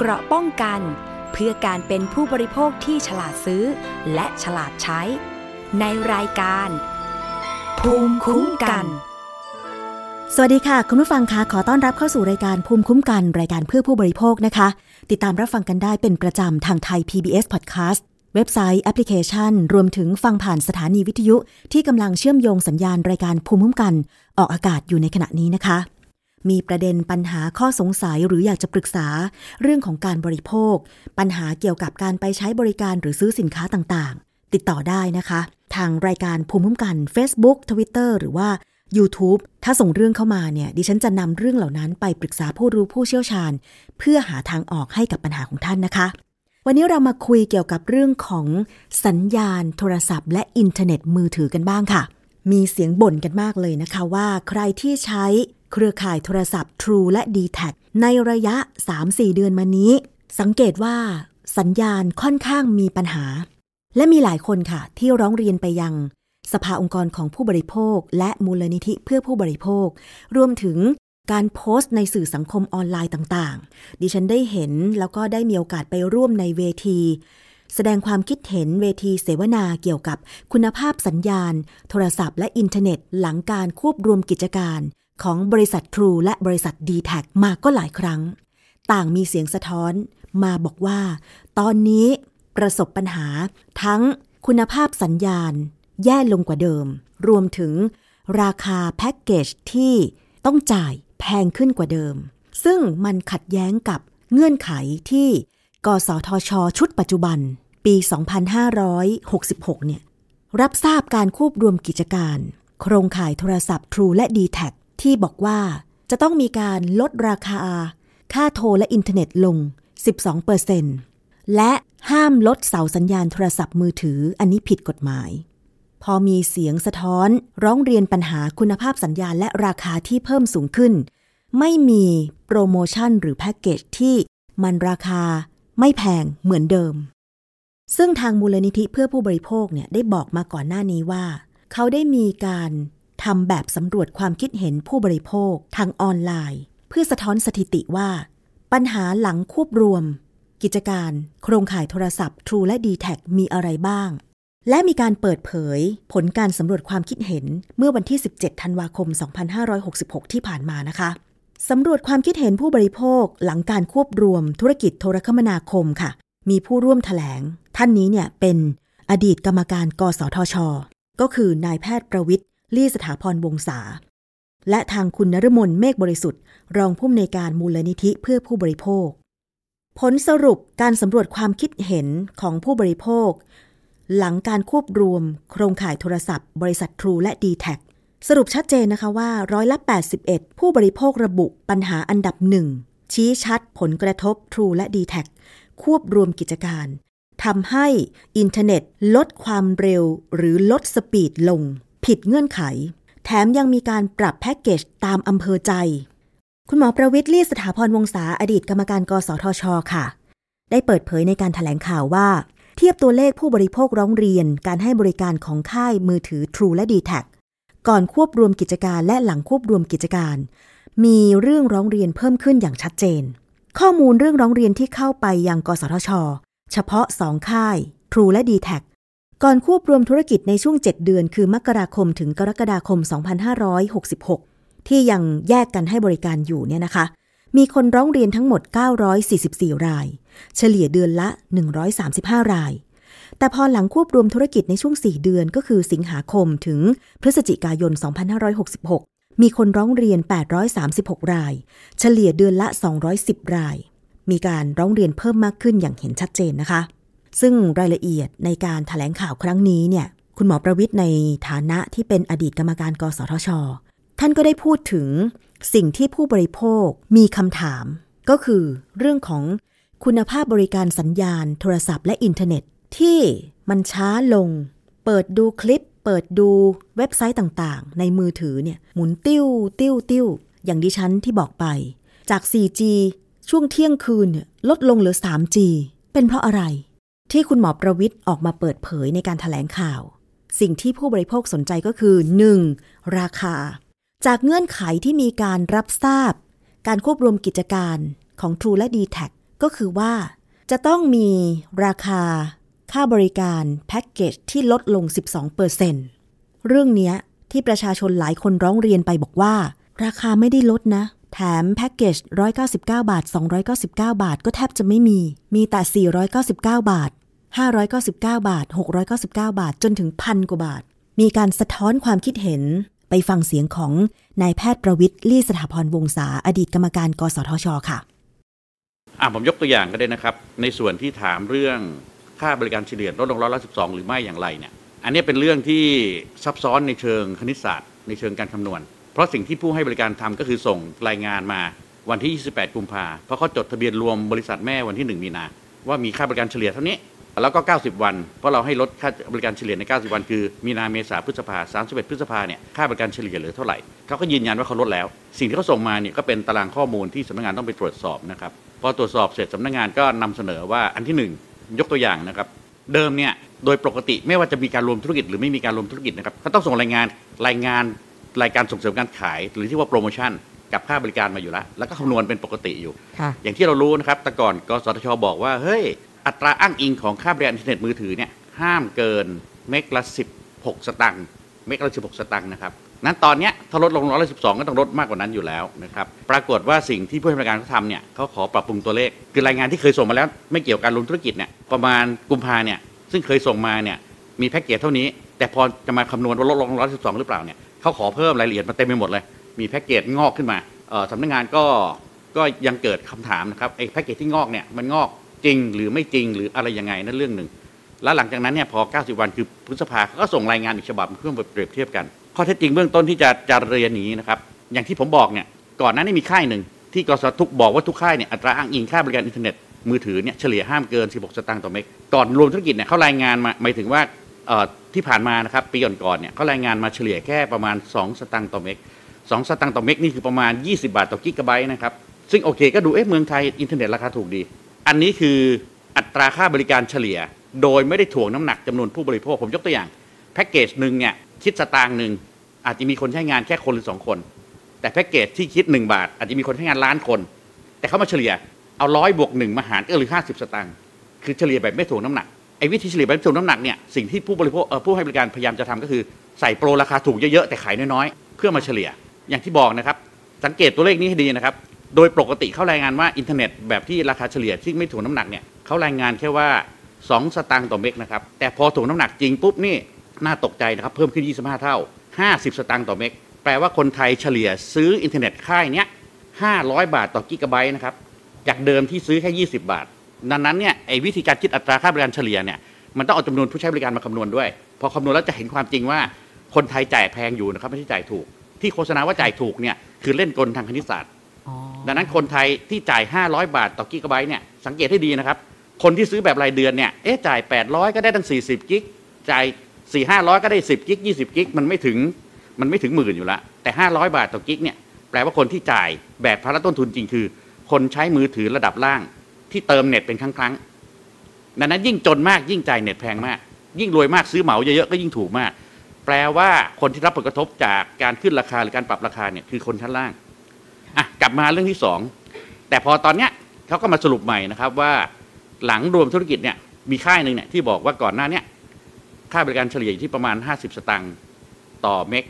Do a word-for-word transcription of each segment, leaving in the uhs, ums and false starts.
เกราะป้องกันเพื่อการเป็นผู้บริโภคที่ฉลาดซื้อและฉลาดใช้ในรายการภูมิคุ้มกันสวัสดีค่ะคุณผู้ฟังคะขอต้อนรับเข้าสู่รายการภูมิคุ้มกันรายการเพื่อผู้บริโภคนะคะติดตามรับฟังกันได้เป็นประจำทางไทย พี บี เอส Podcast เว็บไซต์แอปพลิเคชันรวมถึงฟังผ่านสถานีวิทยุที่กำลังเชื่อมโยงสัญญาณรายการภูมิคุ้มกันออกอากาศอยู่ในขณะนี้นะคะมีประเด็นปัญหาข้อสงสัยหรืออยากจะปรึกษาเรื่องของการบริโภคปัญหาเกี่ยวกับการไปใช้บริการหรือซื้อสินค้าต่างๆติดต่อได้นะคะทางรายการภูมิคุ้มกัน Facebook Twitter หรือว่าYouTube ถ้าส่งเรื่องเข้ามาเนี่ยดิฉันจะนำเรื่องเหล่านั้นไปปรึกษาผู้รู้ผู้เชี่ยวชาญเพื่อหาทางออกให้กับปัญหาของท่านนะคะวันนี้เรามาคุยเกี่ยวกับเรื่องของสัญญาณโทรศัพท์และอินเทอร์เน็ตมือถือกันบ้างค่ะมีเสียงบ่นกันมากเลยนะคะว่าใครที่ใช้เครือข่ายโทรศัพท์ True และ ดีแทค ในระยะ สามถึงสี่ เดือนมานี้สังเกตว่าสัญญาณค่อนข้างมีปัญหาและมีหลายคนค่ะที่ร้องเรียนไปยังสภาองค์กรของผู้บริโภคและมูลนิธิเพื่อผู้บริโภครวมถึงการโพสต์ในสื่อสังคมออนไลน์ต่างๆดิฉันได้เห็นแล้วก็ได้มีโอกาสไปร่วมในเวทีแสดงความคิดเห็นเวทีเสวนาเกี่ยวกับคุณภาพสัญญาณโทรศัพท์และอินเทอร์เน็ตหลังการควบรวมกิจการของบริษัท True และบริษัท ดีแทค มาก็หลายครั้งต่างมีเสียงสะท้อนมาบอกว่าตอนนี้ประสบปัญหาทั้งคุณภาพสัญญาณแย่ลงกว่าเดิมรวมถึงราคาแพ็คเกจที่ต้องจ่ายแพงขึ้นกว่าเดิมซึ่งมันขัดแย้งกับเงื่อนไขที่กสทช.ชุดปัจจุบันปีสองพันห้าร้อยหกสิบหกเนี่ยรับทราบการควบรวมกิจการโครงข่ายโทรศัพท์ True และ ดีแทค ที่บอกว่าจะต้องมีการลดราคาค่าโทรและอินเทอร์เน็ตลง สิบสองเปอร์เซ็นต์ และห้ามลดเสาสัญญาณโทรศัพท์มือถืออันนี้ผิดกฎหมายพอมีเสียงสะท้อนร้องเรียนปัญหาคุณภาพสัญญาณและราคาที่เพิ่มสูงขึ้นไม่มีโปรโมชั่นหรือแพ็กเกจที่มันราคาไม่แพงเหมือนเดิมซึ่งทางมูลนิธิเพื่อผู้บริโภคเนี่ยได้บอกมาก่อนหน้านี้ว่าเขาได้มีการทำแบบสำรวจความคิดเห็นผู้บริโภคทางออนไลน์เพื่อสะท้อนสถิติว่าปัญหาหลังควบรวมกิจการโครงข่ายโทรศัพท์ True และ ดีแทค มีอะไรบ้างและมีการเปิดเผยผลการสำรวจความคิดเห็นเมื่อวันที่สิบเจ็ดธันวาคมสองพันห้าร้อยหกสิบหกที่ผ่านมานะคะสำรวจความคิดเห็นผู้บริโภคหลังการควบรวมธุรกิจโทรคมนาคมค่ะมีผู้ร่วมแถลงท่านนี้เนี่ยเป็นอดีตกรรมการกสทช.ก็คือนายแพทย์ประวิตร ลี่สถาพรวงศาและทางคุณนฤมลเมฆบริสุทธิ์รองผู้อำนวยการมูลนิธิเพื่อผู้บริโภคผลสรุปการสำรวจความคิดเห็นของผู้บริโภคหลังการควบรวมโครงข่ายโทรศัพท์บริษัท True และ ดีแทค สรุปชัดเจนนะคะว่าร้อยละแปดสิบเอ็ดผู้บริโภคระบุปัญหาอันดับหนึ่งชี้ชัดผลกระทบ True และ ดีแทค ควบรวมกิจการทำให้อินเทอร์เน็ตลดความเร็วหรือลดสปีดลงผิดเงื่อนไขแถมยังมีการปรับแพ็กเกจตามอำเภอใจคุณหมอประวิตร ลี่สถาพรวงศาอดีตกรรมการกสทช.ค่ะได้เปิดเผยในการแถลงข่าวว่าเทียบตัวเลขผู้บริโภคร้องเรียนการให้บริการของค่ายมือถือ True และ ดีแทค ก่อนควบรวมกิจการและหลังควบรวมกิจการมีเรื่องร้องเรียนเพิ่มขึ้นอย่างชัดเจนข้อมูลเรื่องร้องเรียนที่เข้าไปยังกสทช.เฉพาะสองค่าย True และ ดีแทค ก่อนควบรวมธุรกิจในช่วงเจ็ดเดือนคือมกราคมถึงกรกฎาคมสองพันห้าร้อยหกสิบหกที่ยังแยกกันให้บริการอยู่เนี่ยนะคะมีคนร้องเรียนทั้งหมดเก้าร้อยสี่สิบสี่รายเฉลี่ยเดือนละหนึ่งร้อยสามสิบห้ารายแต่พอหลังควบรวมธุรกิจในช่วงสี่เดือนก็คือสิงหาคมถึงพฤศจิกายนสองพันห้าร้อยหกสิบหกมีคนร้องเรียนแปดร้อยสามสิบหกรายเฉลี่ยเดือนละสองร้อยสิบรายมีการร้องเรียนเพิ่มมากขึ้นอย่างเห็นชัดเจนนะคะซึ่งรายละเอียดในการแถลงข่าวครั้งนี้เนี่ยคุณหมอประวิตรในฐานะที่เป็นอดีตกรรมการกสทช.ท่านก็ได้พูดถึงสิ่งที่ผู้บริโภคมีคำถามก็คือเรื่องของคุณภาพบริการสัญญาณโทรศัพท์และอินเทอร์เน็ตที่มันช้าลงเปิดดูคลิปเปิดดูเว็บไซต์ต่างๆในมือถือเนี่ยหมุนติ้วติ้วติ้วอย่างดิฉันที่บอกไปจาก สี่จี ช่วงเที่ยงคืนเนี่ยลดลงเหลือ สามจี เป็นเพราะอะไรที่คุณหมอประวิตรออกมาเปิดเผยในการแถลงข่าวสิ่งที่ผู้บริโภคสนใจก็คือ หนึ่ง ราคาจากเงื่อนไขที่มีการรับทราบการควบรวมกิจการของ True และ ดีแทค ก็คือว่าจะต้องมีราคาค่าบริการแพ็กเกจที่ลดลง สิบสองเปอร์เซ็นต์ เรื่องเนี้ยที่ประชาชนหลายคนร้องเรียนไปบอกว่าราคาไม่ได้ลดนะแถมแพ็กเกจหนึ่งร้อยเก้าสิบเก้าบาทสองร้อยเก้าสิบเก้าบาทก็แทบจะไม่มีมีแต่สี่ร้อยเก้าสิบเก้าบาทห้าร้อยเก้าสิบเก้าบาทหกร้อยเก้าสิบเก้าบาทจนถึง หนึ่งพัน กว่าบาทมีการสะท้อนความคิดเห็นไปฟังเสียงของนายแพทย์ประวิตร ลี่สถาพรวงศาอดีตกรรมการกสทช.ค่ะอ่ะผมยกตัวอย่างก็ได้นะครับในส่วนที่ถามเรื่องค่าบริการเฉลี่ยลดลงร้อยละสิบสองหรือไม่อย่างไรเนี่ยอันนี้เป็นเรื่องที่ซับซ้อนในเชิงคณิตศาสตร์ในเชิงการคำนวณเพราะสิ่งที่ผู้ให้บริการทำก็คือส่งรายงานมาวันที่ยี่สิบแปดกุมภาพันธ์เพราะเขาจดทะเบียนรวมบริษัทแม่วันที่หนึ่งมีนาว่ามีค่าบริการเฉลี่ยเท่านี้แล้วก็เก้าสิบวันเพราะเราให้ลดค่าบริการเฉลี่ยในเก้าสิบวันคือมีนาเมษาพฤษภาสามสิบเอ็ดพฤษภาเนี่ยค่าบริการเฉลี่ยเหลือเท่าไหร่เขาก็ยืนยันว่าเขาลดแล้วสิ่งที่เขาส่งมาเนี่ยก็เป็นตารางข้อมูลที่สำนักงานต้องไปตรวจสอบนะครับพอตรวจสอบเสร็จสำนักงานก็นำเสนอว่าอันที่หนึ่งยกตัวอย่างนะครับเดิมเนี่ยโดยปกติไม่ว่าจะมีการรวมธุรกิจหรือไม่มีการรวมธุรกิจนะครับเขาต้องส่งรายงานรายงานรายการส่งเสริมการขายหรือที่ว่าโปรโมชั่นกับค่าบริการมาอยู่แล้วแล้วก็คำนวณเป็นปกติอยู่อย่างที่เรารู้นะครับแต่ก่อนกสทช.บอกว่าเฮ้ยอัตราอ้างอิงของค่าบริการอินเทอร์เน็ตมือถือเนี่ยห้ามเกินเมกละสิบหกสตางค์เมกละสิบหกสตางค์นะครับนั้นตอนเนี้ยถ้าลดลงร้อยละสิบสองก็ต้องลดมากกว่านั้นอยู่แล้วนะครับปรากฏว่าสิ่งที่ผู้ให้บริการเขาทำเนี่ยเขาขอปรับปรุงตัวเลขคือรายงานที่เคยส่งมาแล้วไม่เกี่ยวกับการลงธุรกิจเนี่ยประมาณกุมภาเนี่ยซึ่งเคยส่งมาเนี่ยมีแพ็กเกจเท่านี้แต่พอจะมาคำนวณว่าลดลงร้อยละสิบสองหรือเปล่าเนี่ยเขาขอเพิ่มรายละเอียดมาเต็มไปหมดเลยมีแพ็กเกจงอกขึ้นมาเอ่อสำนักงานก็ก็ยังเกิดคำถามนะครับไอ้แพ็กเกจที่งอกเนี่ยมันงอกจริงหรือไม่จริงหรืออะไรยังไงนั่นเรื่องหนึ่งแล้วหลังจากนั้นเนี่ยพอเก้าสิบวันคือพฤษภาเขาก็ส่งรายงานอีกฉบับเพื่อมาเปรียบเทียบกันข้อเท็จจริงเบื้องต้นที่จะจะเรียนนี้นะครับอย่างที่ผมบอกเนี่ยก่อนหน้านี้มีค่ายหนึ่งที่กสทช.บอกว่าทุกค่ายเนี่ยอัตราอ้างอิงค่าบริการอินเทอร์เน็ตมือถือเนี่ยเฉลี่ยห้ามเกินสิบหกสตางค์ต่อเมกก่อนรวมธุรกิจเนี่ยเขารายงานมาหมายถึงว่าเอ่อที่ผ่านมานะครับปีก่อนๆเนี่ยเขารายงานมาเฉลี่ยแค่ประมาณสองสตางค์ต่อเมกสองสตางค์ต่อเมกนี่คือประมาณยี่สิบบาทต่อกิกะไบต์นะครับซึ่งโอเคก็ดูเอ๊ะเมืองไทยอินเทอร์เน็ตราคาถูกดีอันนี้คืออัตราค่าบริการเฉลี่ยโดยไม่ได้ถ่วงน้ำหนักจำนวนผู้บริโภคผมยกตัวอย่างแพ็กเกจหนึ่งเนี่ยคิดสตางค์หนึ่งอาจจะมีคนใช้งานแค่คนหรือสองคนแต่แพ็กเกจที่คิดหนึ่งบาทอาจจะมีคนใช้งานล้านคนแต่เขามาเฉลี่ยเอาร้อยบวกหนึ่งมาหารก็เหลือห้าสิบสตางค์คือเฉลี่ยแบบไม่ถ่วงน้ำหนักไอ้วิธีเฉลี่ยแบบถ่วงน้ำหนักเนี่ยสิ่งที่ผู้บริโภคเอ่อผู้ให้บริการพยายามจะทำก็คือใส่โปรราคาถูกเยอะๆแต่ขายน้อยๆเพื่อมาเฉลี่ยอย่างที่บอกนะครับสังเกตตัวเลขนี้ให้ดีนะครับโดยปกติเขารายงานว่าอินเทอร์เน็ตแบบที่ราคาเฉลี่ยที่ไม่ถ่วงน้ำหนักเนี่ยเขารายงานแค่ว่าสองสตางค์ต่อเมกนะครับแต่พอถ่วงน้ำหนักจริงปุ๊บนี่น่าตกใจนะครับเพิ่มขึ้นยี่สิบห้าเท่าห้าสิบสตางค์ต่อเมกแปลว่าคนไทยเฉลี่ยซื้ออินเทอร์เน็ตค่ายเนี้ยห้าร้อยบาทต่อกิกะไบต์นะครับจากเดิมที่ซื้อแค่ยี่สิบบาทดังนั้นเนี่ยไอ้วิธีการคิดอัตราค่าบริการเฉลี่ยเนี่ยมันต้องเอาจำนวนผู้ใช้บริการมาคำนวณด้วยพอคำนวณแล้วจะเห็นความจริงว่าคนไทยจ่ายแพงอยู่นะครับไม่ใช่จ่ายถูกที่โฆษณาว่าจ่ายถูกเนี่ยคือเล่นกลทางคณิตศาสตร์ดังนั้นคนไทยที่จ่ายห้าร้อยบาทต่อกิกะไบต์เนี่ยสังเกตให้ดีนะครับคนที่ซื้อแบบรายเดือนเนี่ยเอ๊ะจ่ายแปดร้อยก็ได้ตั้งสี่สิบกิกจ่าย สี่ถึงห้าร้อย ก็ได้สิบกิกยี่สิบกิกมันไม่ถึงมันไม่ถึงหมื่นอยู่ละแต่ห้าร้อยบาทต่อกิกเนี่ยแปลว่าคนที่จ่ายแบบภาระต้นทุนจริงคือคนใช้มือถือระดับล่างที่เติมเน็ตเป็นครั้งๆดังนั้นยิ่งจนมากยิ่งจ่ายเน็ตแพงมากยิ่งรวยมากซื้อเหมาเยอะๆก็ยิ่งถูกมากแปลว่าคนที่รับผลกระทบจากการขึ้นราคาหรือการปรับราคาเนี่ยคือคนชั้นล่างอ่ะกลับมาเรื่องที่สองแต่พอตอนเนี้ยเขาก็มาสรุปใหม่นะครับว่าหลังรวมธุรกิจเนี่ยมีค่ายหนึ่งเนี่ยที่บอกว่าก่อนหน้าเนี้ยค่าบริการเฉลี่ยอยู่ที่ประมาณห้าสิบสตางค์ต่อเมก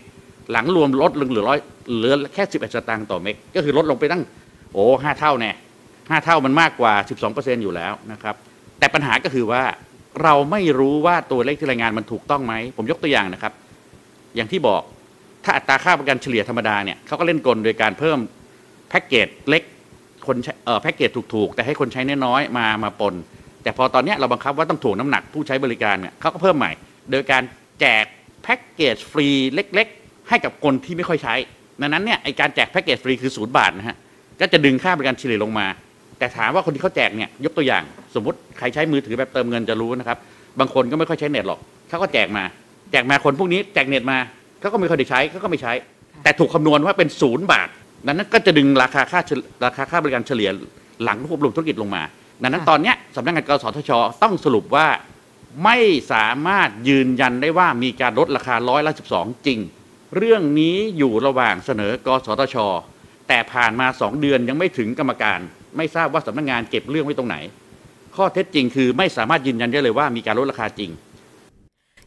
หลังรวมลดลงเหลือร้อยเหลือแค่สิบเอ็ดสตางค์ต่อเมกก็คือลดลงไปตั้งโอ้ห้าเท่าแน่ห้าเท่ามันมากกว่า สิบสองเปอร์เซ็นต์ อยู่แล้วนะครับแต่ปัญหาก็คือว่าเราไม่รู้ว่าตัวเลขที่รายงานมันถูกต้องไหมผมยกตัวอย่างนะครับอย่างที่บอกถ้าอัตราค่าบริการเฉลี่ยธรรมดาเนี่ยเขาก็เล่นกลโดยการเพิ่มแพ็กเกจเล็กคนเอ่อแพ็กเกจถูกๆแต่ให้คนใช้น้อยๆมามาปนแต่พอตอนนี้เราบังคับว่าต้องถ่วงน้ำหนักผู้ใช้บริการเนี่ยเขาก็เพิ่มใหม่โดยการแจกแพ็กเกจฟรีเล็กๆให้กับคนที่ไม่ค่อยใช้ดังนั้นเนี่ยไอการแจกแพ็กเกจฟรีคือศูนย์บาทนะฮะก็จะดึงค่าบริการเฉลี่ยลงมาแต่ถามว่าคนที่เขาแจกเนี่ยยกตัวอย่างสมมติใครใช้มือถือแบบเติมเงินจะรู้นะครับบางคนก็ไม่ค่อยใช้เน็ตหรอกเขาก็แจกมาแจกมาคนพวกนี้แจกเน็ตมาเขาก็ไม่ค่อยได้ใช้เขาก็ไม่ใช้แต่ถูกคำนวณว่าเป็นศูนย์บาทนั้นก็จะดึงราคาค่าราคาค่าบริการเฉลี่ยหลังรวมธุรกิจลงมาดังนั้นตอนนี้สำนักงานกสทช.ต้องสรุปว่าไม่สามารถยืนยันได้ว่ามีการลดราคาร้อยละสิบสองจริงเรื่องนี้อยู่ระหว่างเสนอกสทช.แต่ผ่านมาสองเดือนยังไม่ถึงกรรมการ ไม่ทราบว่าสำนักงานเก็บเรื่องไว้ตรงไหนข้อเท็จจริงคือไม่สามารถยืนยันได้เลยว่ามีการลดราคาจริง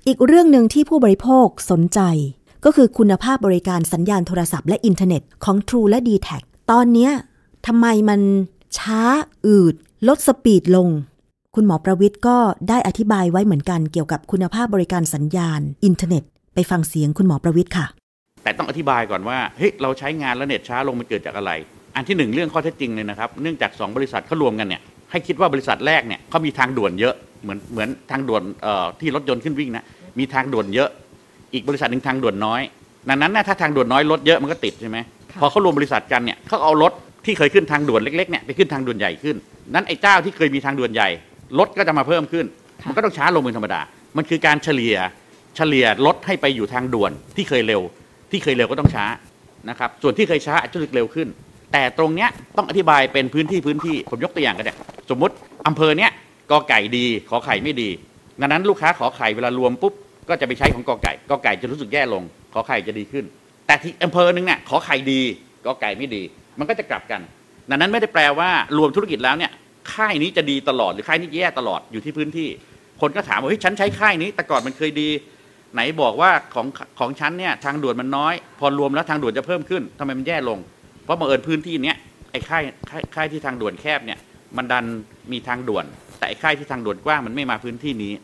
อีกเรื่องนึงที่ผู้บริโภคสนใจก็คือคุณภาพบริการสัญญาณโทรศัพท์และอินเทอร์เน็ตของ True และ ดีแทค ตอนนี้ทำไมมันช้าอืดลดสปีดลงคุณหมอประวิตรก็ได้อธิบายไว้เหมือนกันเกี่ยวกับคุณภาพบริการสัญญาณอินเทอร์เน็ตไปฟังเสียงคุณหมอประวิตรค่ะแต่ต้องอธิบายก่อนว่าเฮ้ยเราใช้งานแล้วเน็ตช้าลงมันเกิดจากอะไรอันที่หนึ่งเรื่องข้อเท็จจริงเลยนะครับเนื่องจากสองบริษัทเขารวมกันเนี่ยให้คิดว่าบริษัทแรกเนี่ยเขามีทางด่วนเยอะเหมือนเหมือนทางด่วนที่รถยนต์ขึ้นวิ่งนะมีทางด่วนเยอะอีกบริษัทหนึ่งทางด่วนน้อยนั้นนั้นถ้าทางด่วนน้อยรถเยอะมันก็ติดใช่ไหมพอเขารวมบริษัทกันเนี่ยเขาเอารถที่เคยขึ้นทางด่วนเล็กๆเนี่ยไปขึ้นทางด่วนใหญ่ขึ้นนั้นไอ้เจ้าที่เคยมีทางด่วนใหญ่รถก็จะมาเพิ่มขึ้นมันก็ต้องช้าลงเป็นธรรมดามันคือการเฉลี่ยเฉลี่ยรถให้ไปอยู่ทางด่วนที่เคยเร็วที่เคยเร็วก็ต้องช้านะครับส่วนที่เคยช้าอาจจะเร็วขึ้นแต่ตรงเนี้ยต้องอธิบายเป็นพื้นที่พื้นที่ผมยกตัวอย่างกันเนี่ยสมมติอำเภอเนี้ยกอไก่ดีขอไข่ไม่ดีดังนั้นลูกค้าขอไข่เวลารวมปุ๊บก็จะไปใช้ของกอไก่กอไก่จะรู้สึกแย่ลงขอไข่จะดีขึ้นแต่ที่อำเภอหนึ่งเนี่ยขอไข่ดีกอไก่ไม่ดีมันก็จะกลับกันดังนั้นไม่ได้แปลว่ารวมธุรกิจแล้วเนี่ยค่ายนี้จะดีตลอดหรือค่ายนี้แย่ตลอดอยู่ที่พื้นที่คนก็ถามว่าเฮ้ยฉันใช้ค่ายนี้แต่ก่อนมันเคยดีไหนบอกว่าของของฉันเนี่ยทางด่วนมันน้อยพอรวมแล้วทางด่วนจะเพิ่มขึ้นทำไมมันแย่ลงเพราะบังเอิญพื้นที่เนี้ยไอ้ค่ายค่ายที่ทางด่วนแคบเนี่ยมันดันมีทางด่วนแต่ไอ้ค่ายที่ทางด่วนกว้างมันไม่มาพื้นที่นี้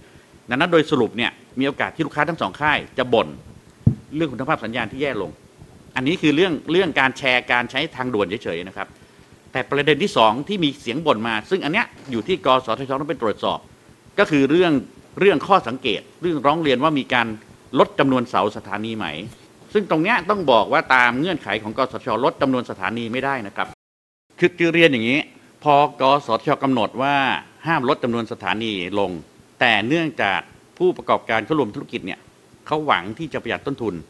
ดังนั้นโดยสรุปเนี่ยมีโอกาสที่ลูกค้าทั้งสองค่ายจะบ่นเรื่องคุณภาพสัญญาณที่แย่ลงอันนี้คือเรื่องเรื่องการแชร์การใช้ทางด่วนเฉยๆนะครับแต่ประเด็นที่สองที่มีเสียงบ่นมาซึ่งอันเนี้ยอยู่ที่กสทช.ต้องไปตรวจสอบก็คือเรื่องเรื่องข้อสังเกตเรื่องร้องเรียนว่ามีการลดจำนวนเสาสถานีใหม่ซึ่งตรงเนี้ยต้องบอกว่าตามเงื่อนไขของกสทช.ลดจำนวนสถานีไม่ได้นะครับคือจะเรียนอย่างนี้พอกสทช.กำหนดว่าห้ามลดจำนวนสถานีลงแต่เนื่องจากผู้ประกอบการเขารวมธุรกิจเนี่ยเขาหวังที่จะประหยัดต้นทุน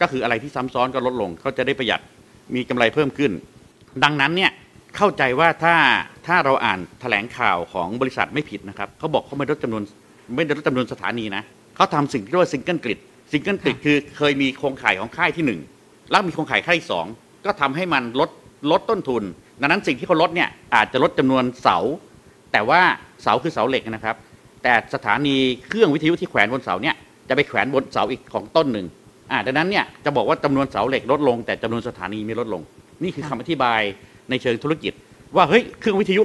ก็คืออะไรที่ซ้ำซ้อนก็ลดลงเขาจะได้ประหยัดมีกำไรเพิ่มขึ้นดังนั้นเนี่ยเข้าใจว่าถ้าถ้าเราอ่านแถลงข่าวของบริษัทไม่ผิดนะครับเขาบอกเขาไม่ลดจำนวนไม่ได้ลดจำนวนสถานีนะเขาทำสิ่งที่เรียกว่าซิงเกิลกริดซิงเกิลกริดคือเคยมีโครงข่ายของค่ายที่หนึ่งแล้วมีโครงข่ายค่ายที่สองก็ทำให้มันลดลดต้นทุนดังนั้นสิ่งที่เขาลดเนี่ยอาจจะลดจำนวนเสาแต่ว่าเสาคือเสาเหล็กนะครับแต่สถานีเครื่องวิทยุที่แขวนบนเสาเนี่ยจะไปแขวนบนเสาอีกของต้นหนึ่งอ่าดังนั้นเนี่ยจะบอกว่าจำนวนเสาเหล็กลดลงแต่จำนวนสถานีไม่ลดลงนี่คือคำอธิบายในเชิงธุรกิจว่าเฮ้ยเครื่องวิทยุ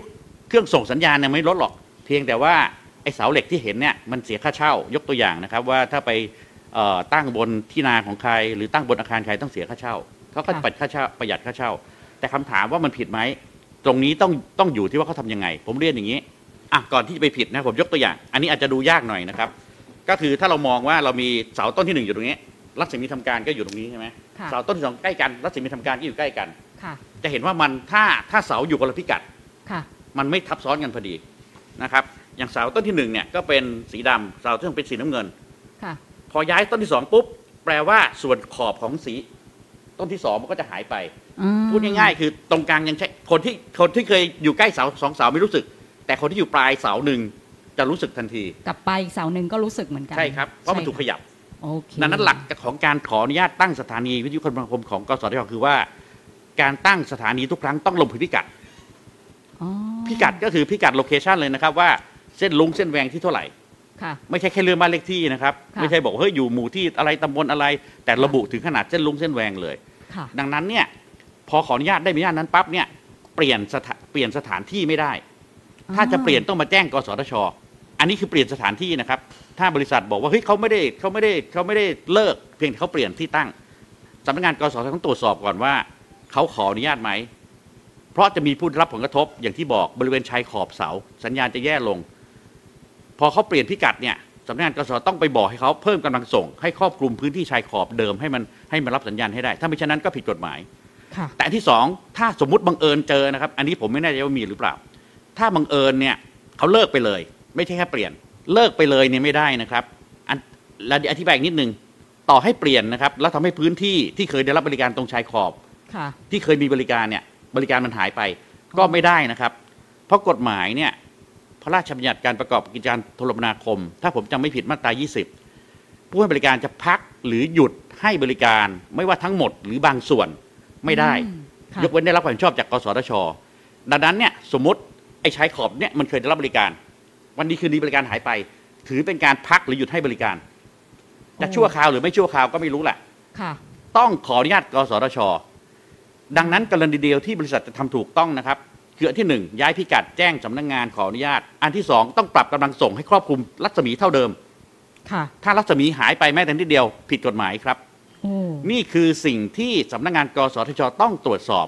เครื่องส่งสัญญาณเนี่ยไม่ลดหรอกเพียงแต่ว่าไอ้เสาเหล็กที่เห็นเนี่ยมันเสียค่าเช่ายกตัวอย่างนะครับว่าถ้าไปตั้งบนที่นาของใครหรือตั้งบนอาคารใครต้องเสียค่าเช่าเขาก็ประหยัดค่าเช่าประหยัดค่าเช่าแต่คำถามว่ามันผิดไหมตรงนี้ต้องต้องอยู่ที่ว่าเขาทำยังไงผมเรียนอย่างนี้อ่ะก่อนที่จะไปผิดนะผมยกตัวอย่างอันนี้อาจจะดูยากหน่อยนะครับก็คือถ้าเรามองว่าเรามีเสาต้นที่หนึ่งอยู่ตรงนี้รัศมีทำการก็อยู่ตรงนี้ใช่ไหมเสาต้นที่สองใกล้กันรัศมีทำการก็อยู่ใกล้กันจะเห็นว่ามันถ้าถ้าเสาอยู่คนละพิกัดมันไม่ทับซ้อนกันพอดีนะครับอย่างเสาต้นที่หนึ่งเนี่ยก็เป็นสีดำเสาต้นที่สองเป็นสีน้ำเงินพอย้ายต้นที่สองปุ๊บแปลว่าส่วนขอบของสีต้นที่สองมันก็จะหายไปพูดง่ายๆคือตรงกลางยังใช่คนที่คนที่เคยอยู่ใกล้เสาสองเสาไม่รู้สึกแต่คนที่อยู่ปลายเสาหนึ่งจะรู้สึกทันทีกลับไปเสาหนึ่งก็รู้สึกเหมือนกันใช่ครับเพราะมันถูกขยับดังนั้นหลักของการขออนุญาตตั้งสถานีวิทยุคมนาคมของกสทช.คือว่าการตั้งสถานีทุกครั้งต้องลงพิกัดพิกัดก็คือพิกัดโลเคชันเลยนะครับว่าเส้นลุงเส้นแหวงที่เท่าไหร่ไม่ใช่แค่เรื่องบ้านเลขที่นะครับไม่ใช่บอกเฮ้ยอยู่หมู่ที่อะไรตำบลอะไรแต่ระบุถึงขนาดเส้นลุงเส้นแหวงเลยดังนั้นเนี่ยพอขออนุญาตได้อนุญาตนั้นปั๊บเนี่ยเปลี่ยนสถานเปลี่ยนสถานที่ไม่ได้ถ้าจะเปลี่ยนต้องมาแจ้งกสทช.อันนี้คือเปลี่ยนสถานที่นะครับถ้าบริษัทบอกว่าเฮ้ยเขาไม่ได้เขาไม่ได้เขาไม่ได้เลิกเพียงเขาเปลี่ยนที่ตั้งสำนักงานกสทช.ต้องตรวจสอบก่อนว่าเขาขออนุญาตไหมเพราะจะมีผู้รับผลกระทบอย่างที่บอกบริเวณชายขอบเสาสัญญาณจะแย่ลงพอเขาเปลี่ยนพิกัดเนี่ยสำนักงานกสทช.ต้องไปบอกให้เขาเพิ่มกำลังส่งให้ครอบคลุมพื้นที่ชายขอบเดิมให้มันให้มันรับสัญญาณให้ได้ถ้าไม่เช่นนั้นก็ผิดกฎหมายแต่ที่สองถ้าสมมติบังเอิญเจอนะครับอันนี้ผมไม่แน่ใจว่ามีหรือเปล่าถ้าบังเอิญเนี่ยเขาเลิกไปเลยไม่ใช่แค่เปลี่ยนเลิกไปเลยเนี่ยไม่ได้นะครับอันแล้วอธิบายอีกนิดนึงต่อให้เปลี่ยนนะครับแล้วทำให้พื้นที่ที่เคยได้รับบริการตรงชายขอบที่เคยมีบริการเนี่ยบริการมันหายไปก็ไม่ได้นะครับเพราะกฎหมายเนี่ยพระราชบัญญัติการประกอบกิจการโทรคมนาคมถ้าผมจำไม่ผิดมาตรายี่สิบผู้ให้บริการจะพักหรือหยุดให้บริการไม่ว่าทั้งหมดหรือบางส่วนไม่ได้ยกเว้นได้รับความเห็นชอบจากกสทช ดังนั้นเนี่ยสมมติไอ้ใช้ขอบเนี่ยมันเคยได้รับบริการวันนี้คืนนี้บริการหายไปถือเป็นการพักหรือหยุดให้บริการจะชั่วคราวหรือไม่ชั่วคราวก็ไม่รู้แหละต้องขออนุญาตกสทช.ดังนั้นกรณีเดียวที่บริษัทจะทำถูกต้องนะครับคืออันที่หนึ่งย้ายพิกัดแจ้งสำนักงานขออนุญาตอันที่สองต้องปรับกำลังส่งให้ครอบคลุมรัศมีเท่าเดิมถ้ารัศมีหายไปแม้แต่นิดเดียวผิดกฎหมายครับนี่คือสิ่งที่สำนักงานกสทช.ต้องตรวจสอบ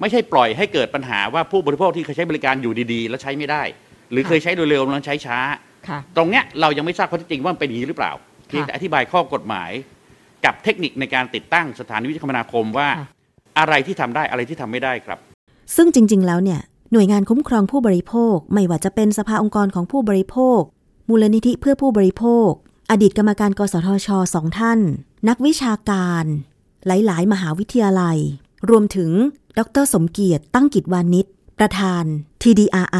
ไม่ใช่ปล่อยให้เกิดปัญหาว่าผู้บริโภคที่เคยใช้บริการอยู่ดีๆแล้วใช้ไม่ได้หรือเคยใช้เร็วๆแล้วใช้ช้าตรงเนี้ยเรายังไม่ทราบข้อเท็จจริงว่ามันเป็นอย่างนี้หรือเปล่าเพียงแต่อธิบายข้อกฎหมายกับเทคนิคในการติดตั้งสถานีวิทยุคมนาคมว่าอะไรที่ทำได้อะไรที่ทำไม่ได้ครับซึ่งจริงๆแล้วเนี่ยหน่วยงานคุ้มครองผู้บริโภคไม่ว่าจะเป็นสภาองค์กรของผู้บริโภคมูลนิธิเพื่อผู้บริโภคอดีตกรรมการกสทช.สองท่านนักวิชาการหลายๆมหาวิทยาลัยรวมถึงดร.สมเกียรติตั้งกิจวานิชประธาน ที ดี อาร์ ไอ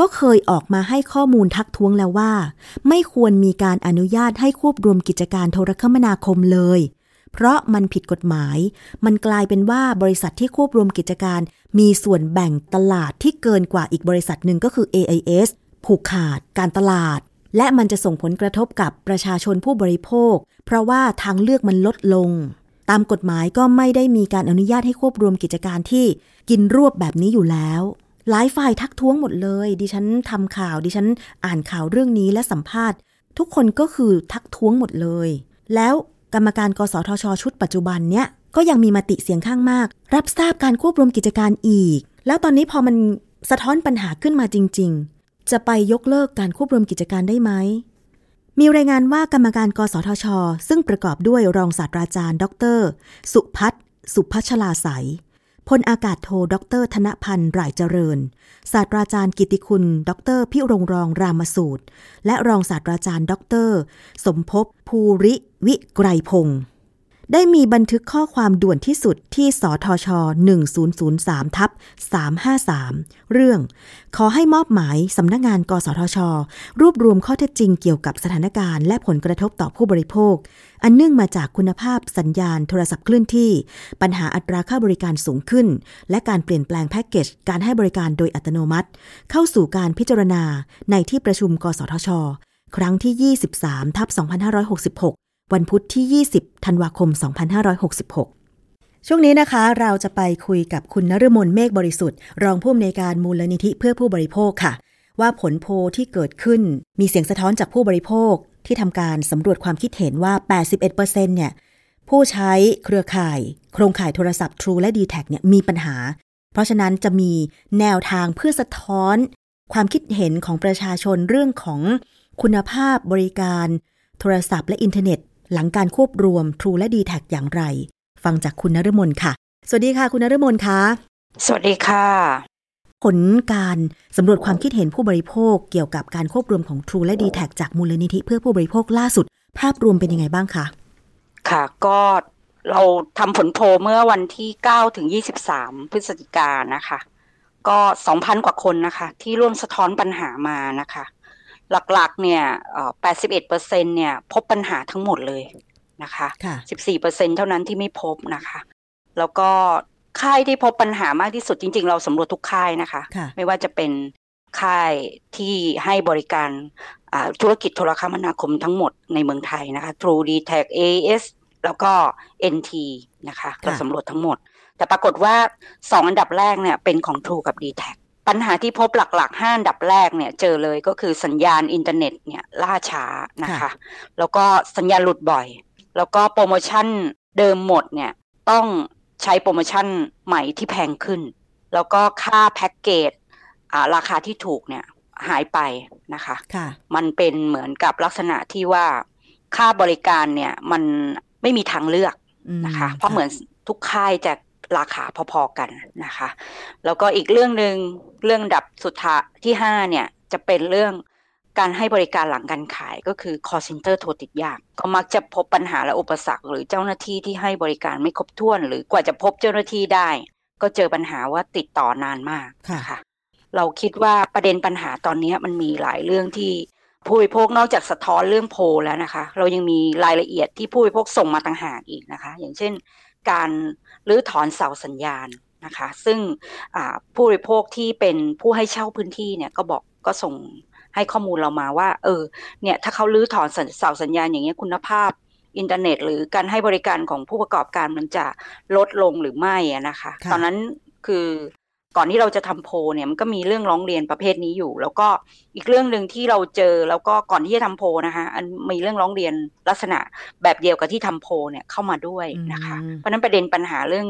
ก็เคยออกมาให้ข้อมูลทักท้วงแล้วว่าไม่ควรมีการอนุญาตให้ควบรวมกิจการโทรคมนาคมเลยเพราะมันผิดกฎหมายมันกลายเป็นว่าบริษัทที่ควบรวมกิจการมีส่วนแบ่งตลาดที่เกินกว่าอีกบริษัทหนึ่งก็คือ เอ ไอ เอส ผูกขาดการตลาดและมันจะส่งผลกระทบกับประชาชนผู้บริโภคเพราะว่าทางเลือกมันลดลงตามกฎหมายก็ไม่ได้มีการอนุญาตให้ควบรวมกิจการที่กินรวบแบบนี้อยู่แล้วหลายฝ่ายทักท้วงหมดเลยดิฉันทำข่าวดิฉันอ่านข่าวเรื่องนี้และสัมภาษณ์ทุกคนก็คือทักท้วงหมดเลยแล้วกรรมการกสทช.ชุดปัจจุบันเนี้ยก็ยังมีมติเสียงข้างมากรับทราบการควบรวมกิจการอีกแล้วตอนนี้พอมันสะท้อนปัญหาขึ้นมาจริงๆจะไปยกเลิกการควบรวมกิจการได้ไหมมีรายงานว่ากรรมการกสทช.ซึ่งประกอบด้วยรองศาสตราจารย์ดร.สุพัฒน์สุพัชลาไสยพลอากาศโทดร.ธนพันธ์หร่ายเจริญศาสตราจารย์กิติคุณดร.พิรงรองรามสูตรและรองศาสตราจารย์ดร.สมภพภูริวิไกรพงศ์ได้มีบันทึกข้อความด่วนที่สุดที่สทช หนึ่งศูนย์ศูนย์สามทับสามห้าสาม เรื่องขอให้มอบหมายสำนักงานกสทชรวบรวมข้อเท็จจริงเกี่ยวกับสถานการณ์และผลกระทบต่อผู้บริโภคอันเนื่องมาจากคุณภาพสัญญาณโทรศัพท์เคลื่อนที่ปัญหาอัตราค่าบริการสูงขึ้นและการเปลี่ยนแปลงแพ็คเกจการให้บริการโดยอัตโนมัติเข้าสู่การพิจารณาในที่ประชุมกสทชครั้งที่ ยี่สิบสามทับสองพันห้าร้อยหกสิบหกวันพุธที่ ยี่สิบธันวาคมสองพันห้าร้อยหกสิบหกช่วงนี้นะคะเราจะไปคุยกับคุณนฤมลเมฆบริสุทธิ์รองผู้อำนวยการมูลนิธิเพื่อผู้บริโภคค่ะว่าผลโพลที่เกิดขึ้นมีเสียงสะท้อนจากผู้บริโภคที่ทำการสำรวจความคิดเห็นว่า แปดสิบเอ็ดเปอร์เซ็นต์ เนี่ยผู้ใช้เครือข่ายโครงข่ายโทรศัพท์ True และ ดีแทค เนี่ยมีปัญหาเพราะฉะนั้นจะมีแนวทางเพื่อสะท้อนความคิดเห็นของประชาชนเรื่องของคุณภาพบริการโทรศัพท์และอินเทอร์เน็ตหลังการควบรวม True และ ดีแทค อย่างไรฟังจากคุณนฤมลค่ะสวัสดีค่ะคุณนฤมลค่ะสวัสดีค่ะผลการสำรวจความคิดเห็นผู้บริโภคเกี่ยวกับการควบรวมของ True และ ดีแทค จากมูลนิธิเพื่อผู้บริโภคล่าสุดภาพรวมเป็นยังไงบ้างคะค่ะก็เราทำผลโพลเมื่อวันที่เก้าถึงยี่สิบสามพฤศจิกายนนะคะก็ สองพัน กว่าคนนะคะที่ร่วมสะท้อนปัญหามานะคะหลักๆเนี่ยเอ่อ แปดสิบเอ็ดเปอร์เซ็นต์ เนี่ยพบปัญหาทั้งหมดเลยนะคะ สิบสี่เปอร์เซ็นต์ เท่านั้นที่ไม่พบนะคะแล้วก็ค่ายที่พบปัญหามากที่สุดจริงๆเราสำรวจทุกค่ายนะคะไม่ว่าจะเป็นค่ายที่ให้บริการธุรกิจโทรคมนาคมทั้งหมดในเมืองไทยนะคะ True ดีแทค เอ ไอ เอส แล้วก็ เอ็น ที นะคะเราสำรวจทั้งหมดแต่ปรากฏว่าสองอันดับแรกเนี่ยเป็นของ True กับ ดีแทคปัญหาที่พบหลักๆห้าอันดับแรกเนี่ยเจอเลยก็คือสัญญาณอินเทอร์เน็ตเนี่ยล่าช้านะคะแล้วก็สัญญาณหลุดบ่อยแล้วก็โปรโมชั่นเดิมหมดเนี่ยต้องใช้โปรโมชั่นใหม่ที่แพงขึ้นแล้วก็ค่าแพ็กเกจอ่าราคาที่ถูกเนี่ยหายไปนะคะมันเป็นเหมือนกับลักษณะที่ว่าค่าบริการเนี่ยมันไม่มีทางเลือกนะคะเพราะเหมือนทุกค่ายจะราคาพอๆกันนะคะแล้วก็อีกเรื่องนึงเรื่องดับสุดท้ายที่ห้าเนี่ยจะเป็นเรื่องการให้บริการหลังการขายก็คือ call center โทรติดยากก็มักจะพบปัญหาและอุปสรรคหรือเจ้าหน้าที่ที่ให้บริการไม่ครบถ้วนหรือกว่าจะพบเจ้าหน้าที่ได้ก็เจอปัญหาว่าติดต่อนานมากค่ะเราคิดว่าประเด็นปัญหาตอนนี้มันมีหลายเรื่องที่ผู้บริโภคนอกจากสะท้อนเรื่องโพลแล้วนะคะเรายังมีรายละเอียดที่ผู้บริโภคส่งมาต่างหากอีกนะคะอย่างเช่นการรื้อถอนเสาสัญญาณ นะคะซึ่งผู้บริโภคที่เป็นผู้ให้เช่าพื้นที่เนี่ยก็บอกก็ส่งให้ข้อมูลเรามาว่าเออเนี่ยถ้าเขาลื้อถอนเสาสัญญาณอย่างเงี้ยคุณภาพอินเทอร์เน็ตหรือการให้บริการของผู้ประกอบการมันจะลดลงหรือไม่นะคะตอนนั้นคือก่อนที่เราจะทำโพลเนี่ยมันก็มีเรื่องร้องเรียนประเภทนี้อยู่แล้วก็อีกเรื่องนึงที่เราเจอแล้วก็ก่อนที่จะทำโพลนะคะอันมีเรื่องร้องเรียนลักษณะแบบเดียวกับที่ทำโพลเนี่ยเข้ามาด้วยนะคะเพราะนั้นประเด็นปัญหาเรื่อง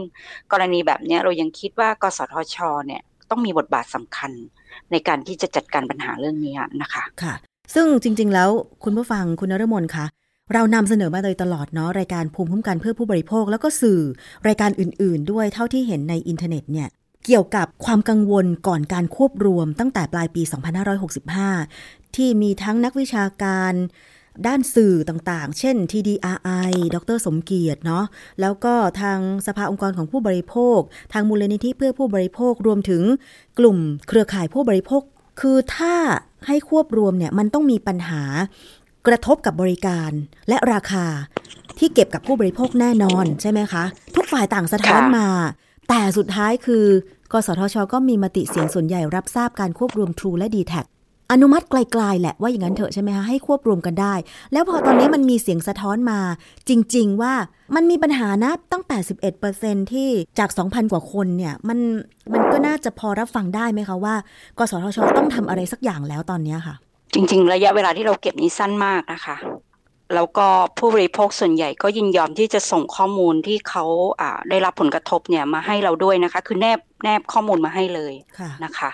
กรณีแบบนี้เรายังคิดว่ากสทช.เนี่ยต้องมีบทบาทสำคัญในการที่จะจัดการปัญหาเรื่องนี้นะคะค่ะซึ่งจริงๆแล้วคุณผู้ฟังคุณนฤมลคะเรานำเสนอมาโดยตลอดเนาะรายการภูมิคุ้มกันเพื่อผู้บริโภคแล้วก็สื่อรายการอื่นๆด้วยเท่าที่เห็นในอินเทอร์เน็ตเนี่ยเกี่ยวกับความกังวลก่อนการควบรวมตั้งแต่ปลายปีสองพันห้าร้อยหกสิบห้าที่มีทั้งนักวิชาการด้านสื่อต่างๆเช่น ที ดี อาร์ ไอ ดร.สมเกียรติเนาะแล้วก็ทางสภาองค์กรของผู้บริโภคทางมูลนิธิเพื่อผู้บริโภครวมถึงกลุ่มเครือข่ายผู้บริโภคคือถ้าให้ควบรวมเนี่ยมันต้องมีปัญหากระทบกับบริการและราคาที่เก็บกับผู้บริโภคแน่นอนใช่ไหมคะทุกฝ่ายต่างสะท้อนมาแต่สุดท้ายคือกสทช.ก็มีมติเสียงส่วนใหญ่รับทราบการควบรวม True และ ดี แทค อนุมัติไกลๆแหละว่าอย่างนั้นเถอะใช่ไหมคะให้ควบรวมกันได้แล้วพอตอนนี้มันมีเสียงสะท้อนมาจริงๆว่ามันมีปัญหานะตั้ง แปดสิบเอ็ดเปอร์เซ็นต์ ที่จาก สองพัน กว่าคนเนี่ยมันมันก็น่าจะพอรับฟังได้ไหมคะว่ากสทช.ต้องทำอะไรสักอย่างแล้วตอนนี้ค่ะจริงๆระยะเวลาที่เราเก็บนี้สั้นมากนะคะแล้วก็ผู้บริโภคส่วนใหญ่ก็ยินยอมที่จะส่งข้อมูลที่เขาได้รับผลกระทบเนี่ยมาให้เราด้วยนะคะคือแนบแนบข้อมูลมาให้เลยนะคะ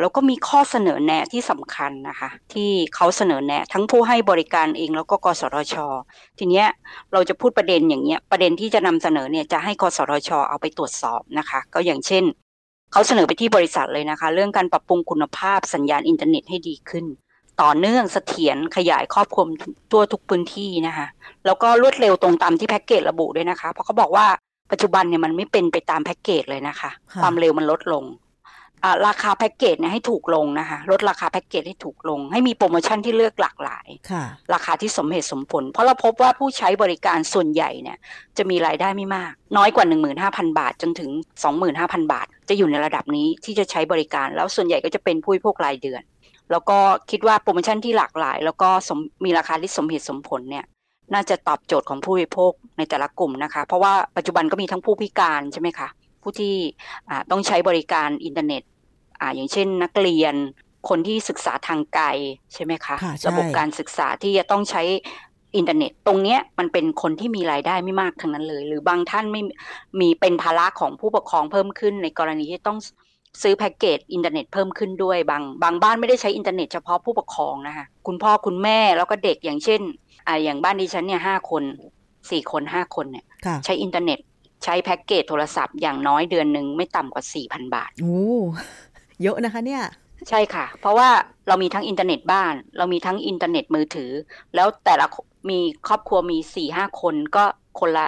แล้วก็มีข้อเสนอแนะที่สำคัญนะคะที่เขาเสนอแนะทั้งผู้ให้บริการเองแล้วก็กสทช.ทีเนี้ยเราจะพูดประเด็นอย่างเงี้ยประเด็นที่จะนำเสนอเนี่ยจะให้กสทช.เอาไปตรวจสอบนะคะก็อย่างเช่นเขาเสนอไปที่บริษัทเลยนะคะเรื่องการปรับปรุงคุณภาพสัญญาณอินเทอร์เน็ตให้ดีขึ้นต่อเนื่องเสถียรขยายครอบคลุมตัวทุกพื้นที่นะคะแล้วก็รวดเร็วตรงตามที่แพ็กเกจระบุด้วยนะคะเพราะเขาบอกว่าปัจจุบันเนี่ยมันไม่เป็นไปตามแพ็กเกจเลยนะคะความเร็วมันลดลงราคาแพ็กเกจเนี่ยให้ถูกลงนะคะลดราคาแพ็กเกจให้ถูกลงให้มีโปรโมชั่นที่เลือกหลากหลายราคาที่สมเหตุสมผลเพราะเราพบว่าผู้ใช้บริการส่วนใหญ่เนี่ยจะมีรายได้ไม่มากน้อยกว่า หนึ่งหมื่นห้าพัน บาทจนถึง สองหมื่นห้าพัน บาทจะอยู่ในระดับนี้ที่จะใช้บริการแล้วส่วนใหญ่ก็จะเป็นผู้พกรายเดือนแล้วก็คิดว่าโปรโมชั่นที่หลากหลายแล้วก็มีราคาที่สมเหตุสมผลเนี่ยน่าจะตอบโจทย์ของผู้บริโภคในแต่ละกลุ่มนะคะเพราะว่าปัจจุบันก็มีทั้งผู้พิการใช่ไหมคะผู้ที่ต้องใช้บริการอินเทอร์เน็ต อ, อย่างเช่นนักเรียนคนที่ศึกษาทางไกลใช่ไหมคะระบบการศึกษาที่จะต้องใช้อินเทอร์เน็ตตรงเนี้ยมันเป็นคนที่มีรายได้ไม่มากทั้งนั้นเลยหรือบางท่านไม่มีเป็นภาระของผู้ปกครองเพิ่มขึ้นในกรณีที่ต้องซื้อแพ็กเกจอินเทอร์เน็ตเพิ่มขึ้นด้วยบางบางบ้านไม่ได้ใช้อินเทอร์เน็ตเฉพาะผู้ปกครองนะคะคุณพ่อคุณแม่แล้วก็เด็กอย่างเช่นอ่าอย่างบ้านดิฉันเนี่ยห้าคนสี่คนห้าคนเนี่ยใช้อินเทอร์เน็ตใช้แพ็กเกจโทรศัพท์อย่างน้อยเดือนนึงไม่ต่ำกว่า สี่พัน บาทโอ้เยอะนะคะเนี่ยใช่ค่ะเพราะว่าเรามีทั้งอินเทอร์เน็ตบ้านเรามีทั้งอินเทอร์เน็ตมือถือแล้วแต่ละมีครอบครัวมี สี่ห้า คนก็คนละ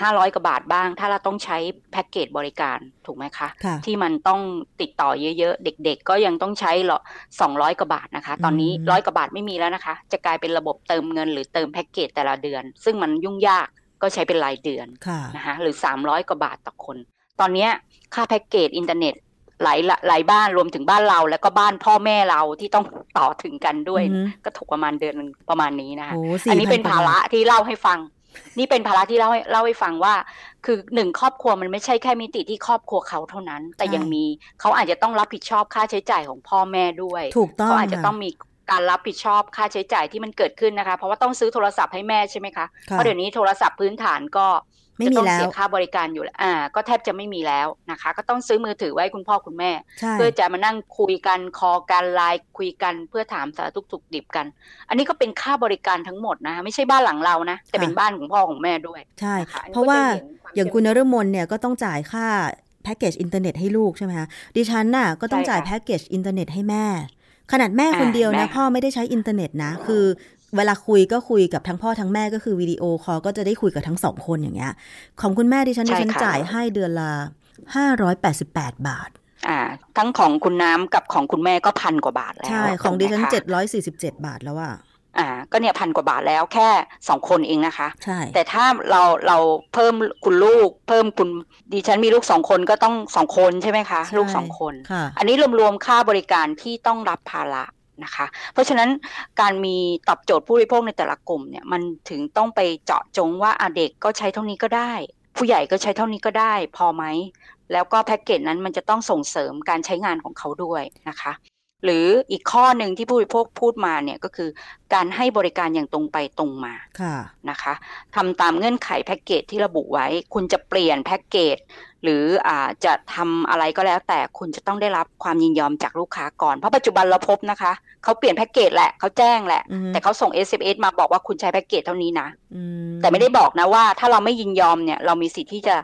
ห้าร้อยกว่าบาทบ้างถ้าเราต้องใช้แพ็กเกจบริการถูกไหมคะที่มันต้องติดต่อเยอะๆเด็กๆก็ยังต้องใช้หรอสองร้อยกว่าบาทนะคะตอนนี้หนึ่งร้อยกว่าบาทไม่มีแล้วนะคะจะกลายเป็นระบบเติมเงินหรือเติมแพ็กเกจแต่ละเดือนซึ่งมันยุ่งยากก็ใช้เป็นรายเดือนนะคะหรือสามร้อยกว่าบาทต่อคนตอนนี้ค่าแพ็กเกจอินเทอร์เน็ตหลายหลายบ้านรวมถึงบ้านเราแล้วก็บ้านพ่อแม่เราที่ต้องต่อถึงกันด้วยก็ถูกประมาณเดือนนึงประมาณนี้นะคะอันนี้เป็นภาระที่เล่าให้ฟังนี่เป็นภาระที่เล่าให้เล่าให้ฟังว่าคือหนึ่งครอบครัวมันไม่ใช่แค่มิติที่ครอบครัวเขาเท่านั้นแต่ยังมีเขาอาจจะต้องรับผิดชอบค่าใช้จ่ายของพ่อแม่ด้วยเขาอาจจะต้องมีการรับผิดชอบค่าใช้จ่ายที่มันเกิดขึ้นนะคะเพราะว่าต้องซื้อโทรศัพท์ให้แม่ใช่ไหมคะเพราะเดี๋ยวนี้โทรศัพท์พื้นฐานก็จะต้องเสียค่าบริการอยู่อ่าก็แทบจะไม่มีแล้วนะคะก็ต้องซื้อมือถือไว้คุณพ่อคุณแม่เพื่อจะมานั่งคุยกันคอกันไลน์คุยกันเพื่อถามสารทุกข์สุขดิบกันอันนี้ก็เป็นค่าบริการทั้งหมดนะไม่ใช่บ้านหลังเรานะแต่เป็นบ้านของพ่อของแม่ด้วยใช่เพราะว่าอย่างคุณนฤมลเนี่ยก็ต้องจ่ายค่าแพ็กเกจอินเทอร์เน็ตให้ลูกใช่ไหมคะดิฉันน่ะก็ต้องจ่ายแพ็กเกจอินเทอร์เน็ตให้แม่ขนาดแม่คนเดียวนะพ่อไม่ได้ใช้อินเทอร์เน็ตนะคือเวลาคุยก็คุยกับทั้งพ่อทั้งแม่ก็คือวิดีโอคอลก็จะได้คุยกับทั้งสองคนอย่างเงี้ยของคุณแม่ดิฉันดิฉันจ่ายให้เดือนละห้าร้อยแปดสิบแปดบาทอ่าทั้งของคุณน้ำกับของคุณแม่ก็พันกว่าบาทแล้วใช่ของดิฉันเจ็ดร้อยสี่สิบเจ็ดบาทแล้วอ่ะ อ่าก็เนี่ยพันกว่าบาทแล้วแค่สองคนเองนะคะใช่แต่ถ้าเราเราเพิ่มคุณลูกเพิ่มคุณดิฉันมีลูกสองคนก็ต้องสองคนใช่ไหมคะลูกสองคนอันนี้รวมๆค่าบริการที่ต้องรับภาระนะคะเพราะฉะนั้นการมีตอบโจทย์ผู้บริโภคในแต่ละกลุ่มเนี่ยมันถึงต้องไปเจาะจงว่าเด็กก็ใช้เท่านี้ก็ได้ผู้ใหญ่ก็ใช้เท่านี้ก็ได้พอไหมแล้วก็แพ็กเกจนั้นมันจะต้องส่งเสริมการใช้งานของเขาด้วยนะคะหรืออีกข้อหนึ่งที่ผู้บริโภคพูดมาเนี่ยก็คือการให้บริการอย่างตรงไปตรงมาค่ะนะคะทำตามเงื่อนไขแพ็กเกจที่ระบุไว้คุณจะเปลี่ยนแพ็กเกจหรืออ่าจะทำอะไรก็แล้วแต่คุณจะต้องได้รับความยินยอมจากลูกค้าก่อนเพราะปัจจุบันเราพบนะคะเขาเปลี่ยนแพ็กเกจแหละเขาแจ้งแหละแต่เขาส่ง เอส เอ็ม เอส มาบอกว่าคุณใช้แพ็กเกจเท่านี้นะแต่ไม่ได้บอกนะว่าถ้าเราไม่ยินยอมเนี่ยเรามีสิทธิ์ที่จะ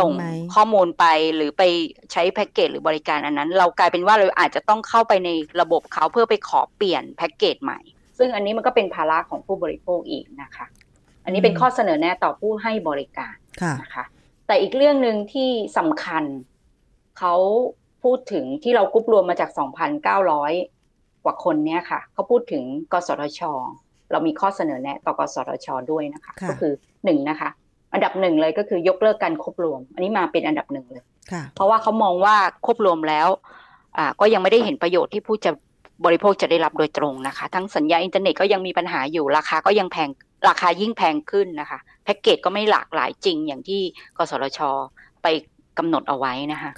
ส่งข้อมูลไปหรือไปใช้แพ็กเกจหรือบริการอันนั้นเรากลายเป็นว่าเราอาจจะต้องเข้าไปในระบบเขาเพื่อไปขอเปลี่ยนแพ็กเกจใหม่ซึ่งอันนี้มันก็เป็นภาระของผู้บริโภคอีกนะคะอันนี้เป็นข้อเสนอแนะต่อผู้ให้บริการนะคะแต่อีกเรื่องนึงที่สำคัญเขาพูดถึงที่เรากุ๊บรวมมาจาก สองพันเก้าร้อย กว่าคนเนี่ยค่ะเขาพูดถึงกสทช.เรามีข้อเสนอแนะต่อกสทช.ด้วยนะคะก็คือหนึ่งนะคะอันดับหนึ่งเลยก็คือยกเลิกการควบรวมอันนี้มาเป็นอันดับหนึ่งเลยเพราะว่าเขามองว่าควบรวมแล้วก็ยังไม่ได้เห็นประโยชน์ที่ผู้จะบริโภคจะได้รับโดยตรงนะคะทั้งสัญญาอินเทอร์เน็ตก็ยังมีปัญหาอยู่ราคาก็ยังแพงราคายิ่งแพงขึ้นนะคะแพ็กเกจก็ไม่หลากหลายจริงอย่างที่กสทช.ไปกำหนดเอาไว้นะคะ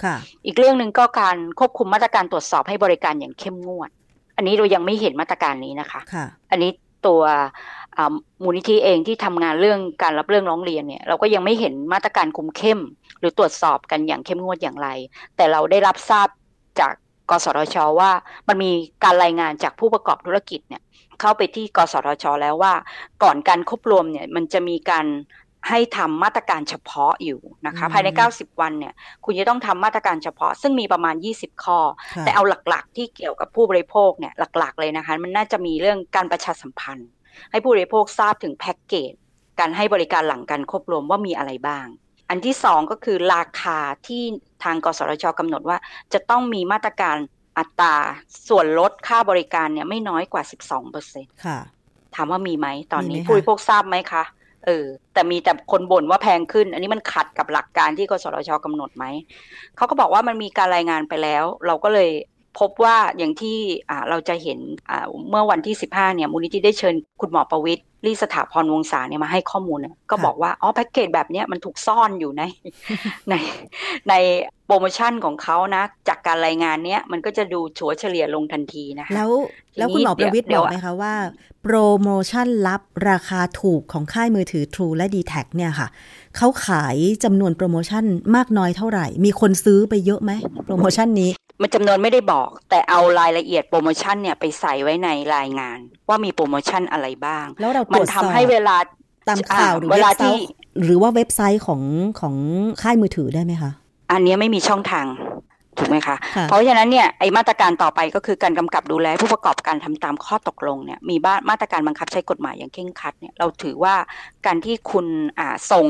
อีกเรื่องนึงก็การควบคุมมาตรการตรวจสอบให้บริการอย่างเข้มงวดอันนี้เรายังไม่เห็นมาตรการนี้นะคะอันนี้ตัวมูลนิธิเองที่ทำงานเรื่องการรับเรื่องร้องเรียนเนี่ยเราก็ยังไม่เห็นมาตรการคุมเข้มหรือตรวจสอบกันอย่างเข้มงวดอย่างไรแต่เราได้รับทราบจากกสทช.ว่ามันมีการรายงานจากผู้ประกอบธุรกิจเนี่ยเข้าไปที่กสทช.แล้วว่าก่อนการควบรวมเนี่ยมันจะมีการให้ทำมาตรการเฉพาะอยู่นะคะภายในเก้าสิบวันเนี่ยคุณจะต้องทำมาตรการเฉพาะซึ่งมีประมาณยี่สิบข้อแต่เอาหลักๆที่เกี่ยวกับผู้บริโภคเนี่ยหลักๆเลยนะคะมันน่าจะมีเรื่องการประชาสัมพันธ์ให้ผู้บริโภคทราบถึงแพ็กเกจการให้บริการหลังการควบรวมว่ามีอะไรบ้างอันที่สองก็คือราคาที่ทางกสทช.กำหนดว่าจะต้องมีมาตรการอัตราส่วนลดค่าบริการเนี่ยไม่น้อยกว่า สิบสองเปอร์เซ็นต์ ค่ะถามว่ามีไหมตอนนี้ผู้บริโภคทราบไหมคะเออแต่มีแต่คนบ่นว่าแพงขึ้นอันนี้มันขัดกับหลักการที่กสทช.กำหนดไหมเขาก็บอกว่ามันมีการรายงานไปแล้วเราก็เลยพบว่าอย่างที่เราจะเห็นเมื่อวันที่สิบห้าเนี่ยมูลนิธิได้เชิญคุณหมอประวิตรลี่สถาพรวงศาเนี่ยมาให้ข้อมูลก็บอกว่าอ๋อแพ็กเกจแบบเนี้ยมันถูกซ่อนอยู่ใน ในในโปรโมชั่นของเขานะจากการรายงานเนี้ยมันก็จะดูชัวเฉลี่ยลงทันทีนะคะแล้วแล้วคุณหมอประวิตรบอกไหมคะว่าโปรโมชั่นลับราคาถูกของค่ายมือถือ True และ ดีแทค เนี่ยค่ะเขาขายจำนวนโปรโมชั่นมากน้อยเท่าไหร่มีคนซื้อไปเยอะไหมโปรโมชั่นนี้มันจำนวนไม่ได้บอกแต่เอารายละเอียดโปรโมชั่นเนี่ยไปใส่ไว้ในรายงานว่ามีโปรโมชั่นอะไรบ้างมันทำให้เวลาตามข่าวหรือเวลาที่หรือว่าเว็บไซต์ของของค่ายมือถือได้ไหมคะอันนี้ไม่มีช่องทางถูกไหมคะเพราะฉะนั้นเนี่ยไอ้มาตรการต่อไปก็คือการกำกับดูแลผู้ประกอบการทำตามข้อตกลงเนี่ยมีมาตรการบังคับใช้กฎหมายอย่างเคร่งครัดเนี่ยเราถือว่าการที่คุณอ่าส่ง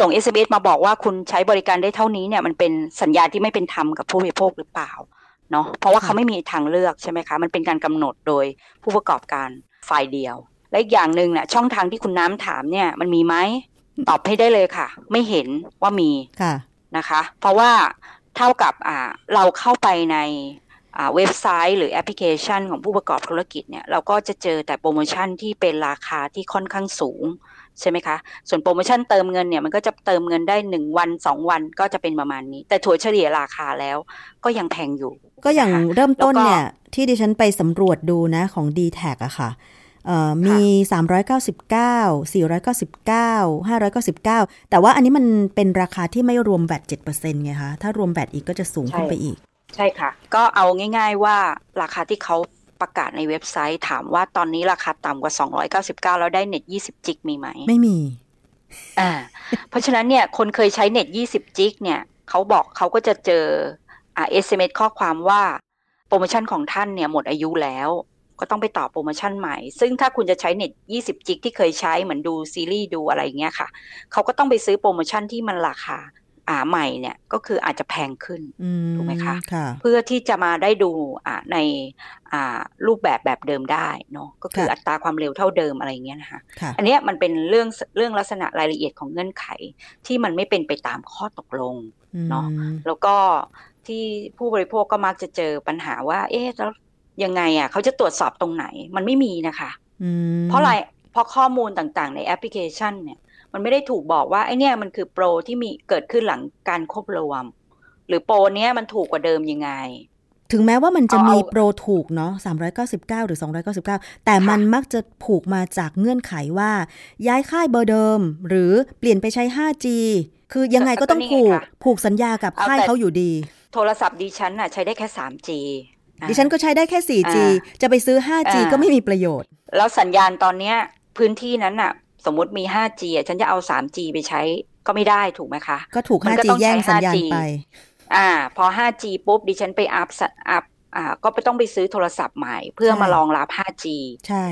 ส่ง เอส เอ็ม เอส มาบอกว่าคุณใช้บริการได้เท่านี้เนี่ยมันเป็นสัญญาที่ไม่เป็นธรรมกับผู้บริโภคหรือเปล่าเนาะเพราะว่าเขาไม่มีทางเลือกใช่ไหมคะมันเป็นการกำหนดโดยผู้ประกอบการฝ่ายเดียวและอีกอย่างนึงเนี่ยช่องทางที่คุณน้ำถามเนี่ยมันมีไหมตอบให้ได้เลยค่ะไม่เห็นว่ามีนะคะเพราะว่าเท่ากับเราเข้าไปในเว็บไซต์หรือแอปพลิเคชันของผู้ประกอบธุรกิจเนี่ยเราก็จะเจอแต่โปรโมชั่นที่เป็นราคาที่ค่อนข้างสูงใช่ไหมคะส่วนโปรโมชั่นเติมเงินเนี่ยมันก็จะเติมเงินได้หนึ่งวันสองวันก็จะเป็นประมาณนี้แต่ถั่วเฉลี่ยราคาแล้วก็ยังแพงอยู่ก็อย่างเริ่มต้นเนี่ยที่ดิฉันไปสำรวจดูนะของ ดีแทค อะค่ะมีสามร้อยเก้าสิบเก้า สี่ร้อยเก้าสิบเก้า ห้าร้อยเก้าสิบเก้าแต่ว่าอันนี้มันเป็นราคาที่ไม่รวมแวต เจ็ดเปอร์เซ็นต์ ไงคะถ้ารวมแวตอีกก็จะสูงขึ้นไปอีกใช่ค่ะก็เอาง่ายๆว่าราคาที่เขาประกาศในเว็บไซต์ถามว่าตอนนี้ราคาต่ำกว่าสองร้อยเก้าสิบเก้าแล้วได้เน็ตยี่สิบจิกมีไหมไม่มีอ่า เพราะฉะนั้นเนี่ยคนเคยใช้เน็ตยี่สิบจิกเนี่ยเขาบอกเขาก็จะเจออ่า เอส เอ็ม เอส ข้อความว่าโปรโมชั่นของท่านเนี่ยหมดอายุแล้วก็ต้องไปต่อโปรโมชั่นใหม่ซึ่งถ้าคุณจะใช้เน็ตยี่สิบจิกที่เคยใช้เหมือนดูซีรีส์ดูอะไรอย่างเงี้ยค่ะเขาก็ต้องไปซื้อโปรโมชั่นที่มันราคา อ่าใหม่เนี่ยก็คืออาจจะแพงขึ้นถูกไหมคะเพื่อที่จะมาได้ดูอ่าในอ่ารูปแบบแบบเดิมได้เนาะก็คืออัตราความเร็วเท่าเดิมอะไรเงี้ยนะคะอันนี้มันเป็นเรื่องเรื่องลักษณะรายละเอียดของเงื่อนไขที่มันไม่เป็นไปตามข้อตกลงเนาะแล้วก็ที่ผู้บริโภคก็มักจะเจอปัญหาว่าเอ๊ะแล้วยังไงอ่ะเขาจะตรวจสอบตรงไหนมันไม่มีนะคะเพราะอะไรเพราะข้อมูลต่างๆในแอปพลิเคชันเนี่ยมันไม่ได้ถูกบอกว่าไอ้เนี่ยมันคือโปรที่มีเกิดขึ้นหลังการครบรวมหรือโปรเนี้ยมันถูกกว่าเดิมยังไงถึงแม้ว่ามันจะมีโปรถูกเนาะสามร้อยเก้าสิบเก้าหรือสองร้อยเก้าสิบเก้าแต่มันมักจะผูกมาจากเงื่อนไขว่าย้ายค่ายเบอร์เดิมหรือเปลี่ยนไปใช้ ห้าจี คือยังไงก็ต้องผูกผูกสัญญากับค่ายเขาอยู่ดีโทรศัพท์ดิฉันน่ะใช้ได้แค่ สามจีดิฉันก็ใช้ได้แค่ สี่จี จะไปซื้อ ห้าจี ก็ไม่มีประโยชน์แล้วสัญญาณตอนเนี้ยพื้นที่นั้นน่ะสมมุติมี ห้าจี อ่ะฉันจะเอา สามจี ไปใช้ก็ไม่ได้ถูกไหมคะก็ถูก ห้าจี แย่งสัญญาณไปอ่าพอ ห้าจี ปุ๊บดิฉันไปอัพอัพอ่าก็ไปต้องไปซื้อโทรศัพท์ใหม่เพื่อมารองรับ ห้าจี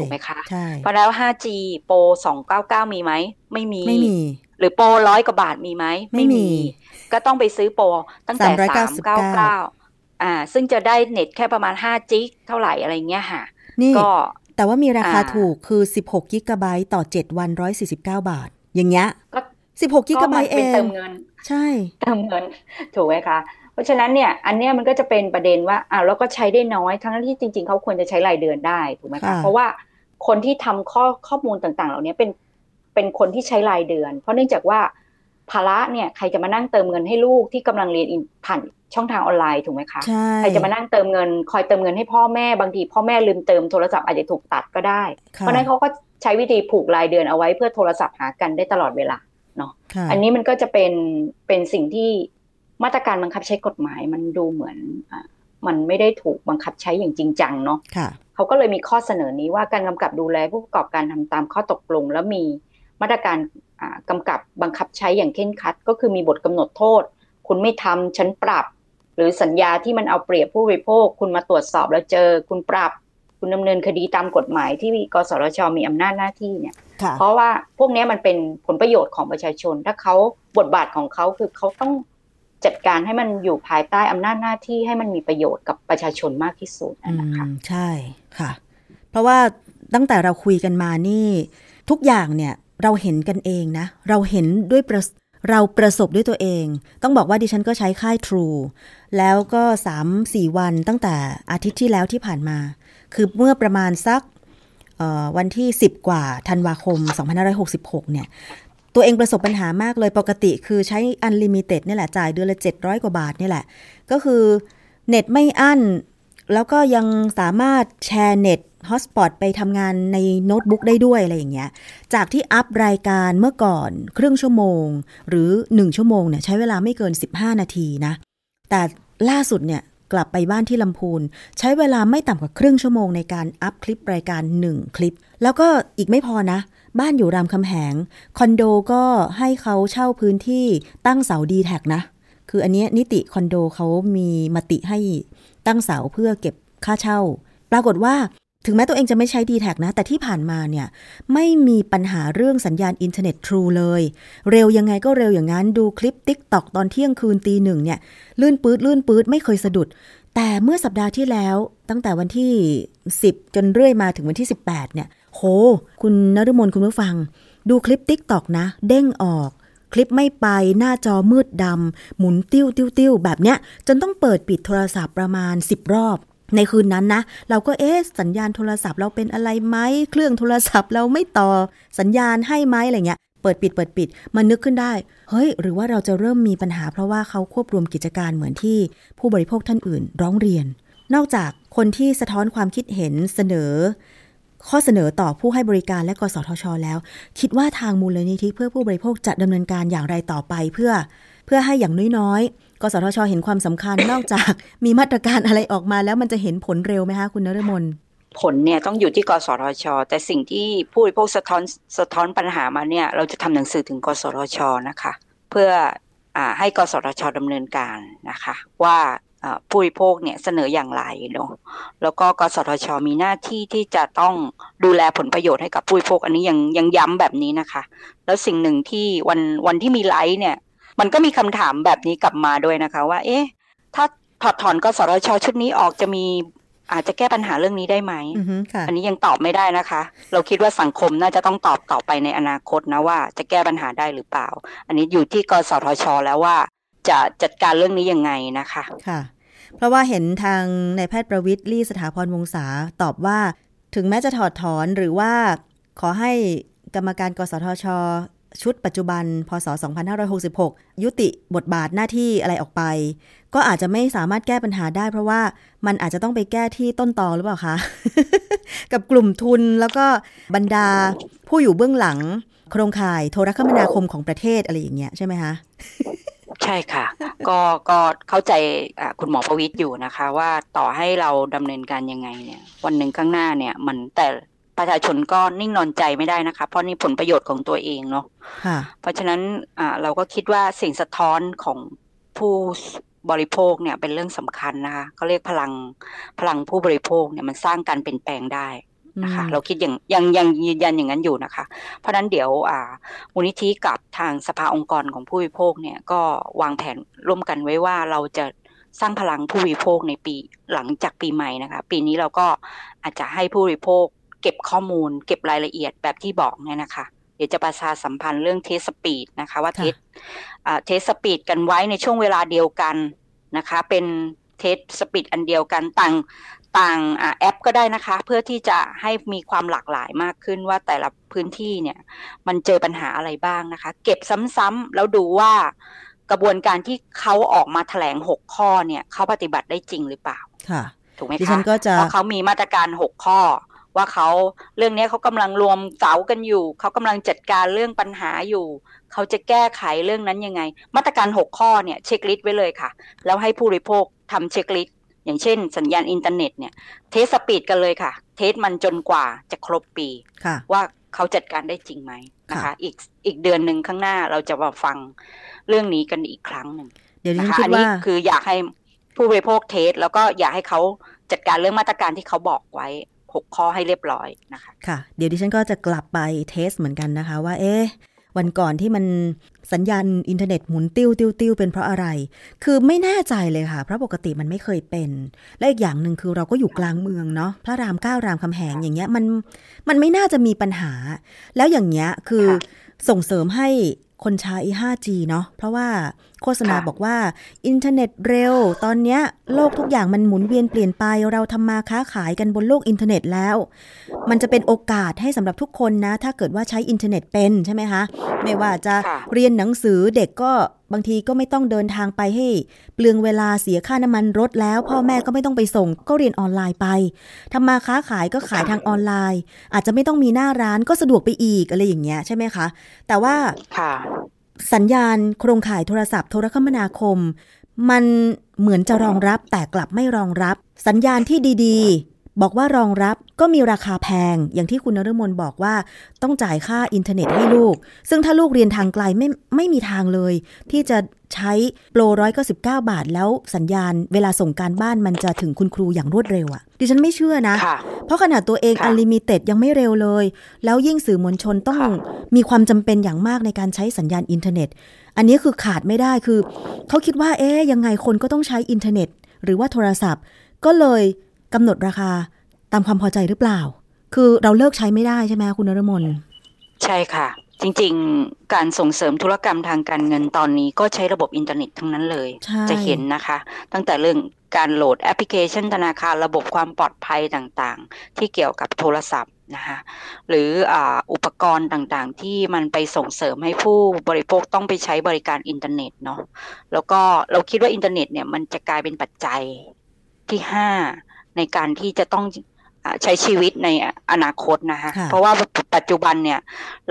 ถูกไหมคะเพราะแล้ว ห้าจี โปร สองร้อยเก้าสิบเก้ามีไหมไม่มีไม่มีหรือโปรหนึ่งร้อยกว่าบาทมีไหมไม่มีก็ต้องไปซื้อโปรตั้งแต่สามร้อยเก้าสิบเก้าอ่าซึ่งจะได้เน็ตแค่ประมาณห้าจิกเท่าไหร่อะไรเงี้ยค่ะนี่ก็แต่ว่ามีราคาถูกคือสิบหกกิกะไบต์ต่อเจ็ดวันหนึ่งร้อยสี่สิบเก้าบาทอย่างเงี้ยก็สิบหกกิกะไบต์เองเติมเงินใช่เติมเงินถูกไหมคะเพราะฉะนั้นเนี่ยอันเนี้ยมันก็จะเป็นประเด็นว่าอ้าวแล้วก็ใช้ได้น้อยทั้งที่จริงๆเขาควรจะใช้รายเดือนได้ถูกไหมคะเพราะว่าคนที่ทำข้อข้อมูลต่างๆเหล่านี้เป็นเป็นคนที่ใช้รายเดือนเพราะเนื่องจากว่าภาระเนี่ยใครจะมานั่งเติมเงินให้ลูกที่กำลังเรียนผ่านช่องทางออนไลน์ถูกไหมคะใช่ใครจะมานั่งเติมเงินคอยเติมเงินให้พ่อแม่บางทีพ่อแม่ลืมเติมโทรศัพท์อาจจะถูกตัดก็ได้เพราะนั้นเขาก็ใช้วิธีผูกรายเดือนเอาไว้เพื่อโทรศัพท์หากันได้ตลอดเวลาเนาะอันนี้มันก็จะเป็นเป็นสิ่งที่มาตรการบังคับใช้กฎหมายมันดูเหมือนมันไม่ได้ถูกบังคับใช้อย่างจริงจังเนาะเขาก็เลยมีข้อเสนอนี้ว่าการกำกับดูแลผู้ประกอบการทำตามข้อตกลงแล้วมีมาตรการกำกับบังคับใช้อย่างเข้มขัดก็คือมีบทกำหนดโทษคุณไม่ทำฉันปรับหรือสัญญาที่มันเอาเปรียบผู้บริโภคคุณมาตรวจสอบแล้วเจอคุณปรับคุณดำเนินคดีตามกฎหมายที่กสทช.มีอำนาจหน้าที่เนี่ยเพราะว่าพวกนี้มันเป็นผลประโยชน์ของประชาชนถ้าเขาบทบาทของเขาคือเขาต้องจัดการให้มันอยู่ภายใต้อำนาจหน้าที่ให้มันมีประโยชน์กับประชาชนมากที่สุดนะคะใช่ค่ะเพราะว่าตั้งแต่เราคุยกันมานี่ทุกอย่างเนี่ยเราเห็นกันเองนะเราเห็นด้วยประเราประสบด้วยตัวเองต้องบอกว่าดิฉันก็ใช้ค่าย True แล้วก็ สามถึงสี่ วันตั้งแต่อาทิตย์ที่แล้วที่ผ่านมาคือเมื่อประมาณสักวันที่สิบกว่าธันวาคมสองพันห้าร้อยหกสิบหกเนี่ยตัวเองประสบปัญหามากเลยปกติคือใช้ Unlimited นี่แหละจ่ายเดือนละเจ็ดร้อยกว่าบาทนี่แหละก็คือเน็ตไม่อั้นแล้วก็ยังสามารถแชร์เน็ตฮอตสปอตไปทำงานในโน้ตบุ๊กได้ด้วยอะไรอย่างเงี้ยจากที่อัพรายการเมื่อก่อนครึ่งชั่วโมงหรือหนึ่งชั่วโมงเนี่ยใช้เวลาไม่เกินสิบห้านาทีนะแต่ล่าสุดเนี่ยกลับไปบ้านที่ลำพูนใช้เวลาไม่ต่ำกว่าครึ่งชั่วโมงในการอัพคลิปรายการหนึ่งคลิปแล้วก็อีกไม่พอนะบ้านอยู่รามคำแหงคอนโดก็ให้เขาเช่าพื้นที่ตั้งเสา ดีแทค นะคืออันเนี้ยนิติคอนโดเขามีมติให้ตั้งเสาเพื่อเก็บค่าเช่าปรากฏว่าถึงแม้ตัวเองจะไม่ใช้ ดีแทค นะแต่ที่ผ่านมาเนี่ยไม่มีปัญหาเรื่องสัญญาณอินเทอร์เน็ต True เลยเร็วยังไงก็เร็วอย่างนั้นดูคลิป TikTok ตอนเที่ยงคืนตีหนึ่งเนี่ยลื่นปื๊ดลื่นปื๊ดไม่เคยสะดุดแต่เมื่อสัปดาห์ที่แล้วตั้งแต่วันที่สิบจนเรื่อยมาถึงวันที่สิบแปดเนี่ยโหคุณนฤมลคุณผู้ฟังดูคลิป TikTok นะเด้งออกคลิปไม่ไปหน้าจอมืดดำหมุนติ้วๆๆแบบเนี้ยจนต้องเปิดปิดโทรศัพท์ประมาณสิบรอบในคืนนั้นนะเราก็เอ๊ะสัญญาณโทรศัพท์เราเป็นอะไรไหมเครื่องโทรศัพท์เราไม่ต่อสัญญาณให้ไหมอะไรเงี้ยเปิดปิดเปิดปิดมันนึกขึ้นได้เฮ้ยหรือว่าเราจะเริ่มมีปัญหาเพราะว่าเขาควบรวมกิจการเหมือนที่ผู้บริโภคท่านอื่นร้องเรียนนอกจากคนที่สะท้อนความคิดเห็นเสนอข้อเสนอต่อผู้ให้บริการและกสทช.แล้วคิดว่าทางมูลนิธิเพื่อผู้บริโภคจะดำเนินการอย่างไรต่อไปเพื่อเพื่อให้อย่างน้อยๆกสทช.เห็นความสำคัญ นอกจากมีมาตรการอะไรออกมาแล้วมันจะเห็นผลเร็วไหมคะคุณนฤมลผลเนี่ยต้องอยู่ที่กสทช.แต่สิ่งที่ผู้บริโภคสะท้อนสะท้อนปัญหามาเนี่ยเราจะทำหนังสือถึงกสทช.นะคะเพื่ออ่าให้กสทช.ดำเนินการนะคะว่าผู้บริโภคเนี่ยเสนออย่างไรเนาะแล้วก็กสทช.มีหน้าที่ที่จะต้องดูแลผลประโยชน์ให้กับผู้บริโภคอันนี้ยังยังย้ำแบบนี้นะคะแล้วสิ่งหนึ่งที่วันวันที่มีไลฟ์เนี่ย มันก็มีคำถามแบบนี้กลับมาด้วยนะคะว่าเอ๊ะถ้าถอดถอนกสทช.ชุดนี้ออกจะมีอาจจะแก้ปัญหาเรื่องนี้ได้ไหม mm-hmm. อันนี้ยังตอบไม่ได้นะคะเราคิดว่าสังคมน่าจะต้องตอบต่อไปในอนาคตนะว่าจะแก้ปัญหาได้หรือเปล่าอันนี้อยู่ที่กสทช.แล้วว่าจะจัดการเรื่องนี้ยังไงนะคะค่ะเพราะว่าเห็นทางนายแพทย์ประวิตร ลี่สถาพรวงศาตอบว่าถึงแม้จะถอดถอนหรือว่าขอให้กรรมการกสทช.ชุดปัจจุบันพ.ศ. สองพันห้าร้อยหกสิบหกยุติบทบาทหน้าที่อะไรออกไปก็อาจจะไม่สามารถแก้ปัญหาได้เพราะว่ามันอาจจะต้องไปแก้ที่ต้นตอหรือเปล่าคะ กับกลุ่มทุนแล้วก็บรรดาผู้อยู่เบื้องหลังโครงข่ายโทรคมนาคมของประเทศอะไรอย่างเงี้ยใช่ไหมคะ ใช่ค่ะ ก็ก็เข้าใจคุณหมอประวิตรอยู่นะคะว่าต่อให้เราดำเนินการยังไงเนี่ยวันหนึ่งข้างหน้าเนี่ยมันแต่ประชาชนก็นิ่งนอนใจไม่ได้นะคะเพราะนี่ผลประโยชน์ของตัวเองเนาะเพราะฉะนั้นเราก็คิดว่าสิ่งสะท้อนของผู้บริโภคเนี่ยเป็นเรื่องสำคัญนะคะเขาเรียกพลังพลังผู้บริโภคเนี่ยมันสร้างการเปลี่ยนแปลงได้นะคะเราคิดอย่างยังยังยืนยันอย่างนั้นอยู่นะคะเพราะนั้นเดี๋ยวมูลนิธิกับทางสภาองค์กรของผู้บริโภคเนี่ยก็วางแผนร่วมกันไว้ว่าเราจะสร้างพลังผู้บริโภคในปีหลังจากปีใหม่นะคะปีนี้เราก็อาจจะให้ผู้บริโภคเก็บข้อมูลเก็บรายละเอียดแบบที่บอกเนี่ยนะคะเดี๋ยวจะประชาสัมพันธ์เรื่องเทสสปีดนะคะว่าเทสเทสสปีดกันไว้ในช่วงเวลาเดียวกันนะคะเป็นเทสสปีดอันเดียวกันต่างต่างแอปก็ได้นะคะเพื่อที่จะให้มีความหลากหลายมากขึ้นว่าแต่ละพื้นที่เนี่ยมันเจอปัญหาอะไรบ้างนะคะเก็บซ้ำๆแล้วดูว่ากระบวนการที่เขาออกมาแถลงหกข้อเนี่ยเขาปฏิบัติได้จริงหรือเปล่าค่ะถูกไหมคะดิฉันก็จะเพราะเขามีมาตรการหกข้อว่าเขาเรื่องนี้เขากำลังรวมเสากันอยู่เขากำลังจัดการเรื่องปัญหาอยู่เขาจะแก้ไขเรื่องนั้นยังไงมาตรการหกข้อเนี่ยเช็คลิสต์ไว้เลยค่ะแล้วให้ผู้บริโภคทำเช็คลิสต์อย่างเช่นสัญญาณอินเทอร์เน็ตเนี่ยเทสสปีดกันเลยค่ะเทสมันจนกว่าจะครบปีว่าเขาจัดการได้จริงไหมนะคะอีกอีกเดือนนึงข้างหน้าเราจะมาฟังเรื่องนี้กันอีกครั้งนึงนะคะอันนี้คืออยากให้ผู้บริโภคเทสแล้วก็อยากให้เขาจัดการเรื่องมาตรการที่เขาบอกไว้หกข้อให้เรียบร้อยนะคะค่ะเดี๋ยวดิฉันก็จะกลับไปเทสเหมือนกันนะคะว่าเอ๊ะวันก่อนที่มันสัญญาณอินเทอร์เน็ตหมุนติ้วติ้วติ้วเป็นเพราะอะไรคือไม่แน่ใจเลยค่ะเพราะปกติมันไม่เคยเป็นและอีกอย่างหนึ่งคือเราก็อยู่กลางเมืองเนาะพระรามเก้ารามคำแหงอย่างเงี้ยมันมันไม่น่าจะมีปัญหาแล้วอย่างเงี้ยคือส่งเสริมให้คนใช้ ไฟว์จี เนาะเพราะว่าโฆษณาบอกว่าอินเทอร์เน็ตเร็วตอนเนี้ยโลกทุกอย่างมันหมุนเวียนเปลี่ยนไปเราทำมาค้าขายกันบนโลกอินเทอร์เน็ตแล้วมันจะเป็นโอกาสให้สำหรับทุกคนนะถ้าเกิดว่าใช้อินเทอร์เน็ตเป็นใช่ไหมคะไม่ว่าจะเรียนหนังสือเด็กก็บางทีก็ไม่ต้องเดินทางไปให้เปลืองเวลาเสียค่าน้ำมันรถแล้วพ่อแม่ก็ไม่ต้องไปส่งก็เรียนออนไลน์ไปทำมาค้าขายก็ขายทางออนไลน์อาจจะไม่ต้องมีหน้าร้านก็สะดวกไปอีกอะไรอย่างเงี้ยใช่ไหมคะแต่ว่าสัญญาณโครงข่ายโทรศัพท์โทรคมนาคมมันเหมือนจะรองรับแต่กลับไม่รองรับสัญญาณที่ดีๆบอกว่ารองรับก็มีราคาแพงอย่างที่คุณนฤมลบอกว่าต้องจ่ายค่าอินเทอร์เน็ตให้ลูกซึ่งถ้าลูกเรียนทางไกลไม่ไม่มีทางเลยที่จะใช้โปรหนึ่งร้อยเก้าสิบเก้าบาทแล้วสัญญาณเวลาส่งการบ้านมันจะถึงคุณครูอย่างรวดเร็วอ่ะดิฉันไม่เชื่อนะเพราะขนาดตัวเองอันลิมิเต็ดยังไม่เร็วเลยแล้วยิ่งสื่อมวลชนต้องมีความจำเป็นอย่างมากในการใช้สัญญาณอินเทอร์เน็ตอันนี้คือขาดไม่ได้คือเขาคิดว่าเอ๊ะยังไงคนก็ต้องใช้อินเทอร์เน็ตหรือว่าโทรศัพท์ก็เลยกำหนดราคาตามความพอใจหรือเปล่าคือเราเลิกใช้ไม่ได้ใช่ไหมคุณนฤมลใช่ค่ะจริงๆการส่งเสริมธุรกรรมทางการเงินตอนนี้ก็ใช้ระบบอินเทอร์เน็ตทั้งนั้นเลยจะเห็นนะคะตั้งแต่เรื่องการโหลดแอปพลิเคชันธนาคารระบบความปลอดภัยต่างๆที่เกี่ยวกับโทรศัพท์นะคะหรืออุปกรณ์ต่างๆที่มันไปส่งเสริมให้ผู้บริโภคต้องไปใช้บริการอินเทอร์เน็ตเนาะแล้วก็เราคิดว่าอินเทอร์เน็ตเนี่ยมันจะกลายเป็นปัจจัยที่ห้าในการที่จะต้องใช้ชีวิตในอนาคตนะคะเพราะว่าปัจจุบันเนี่ย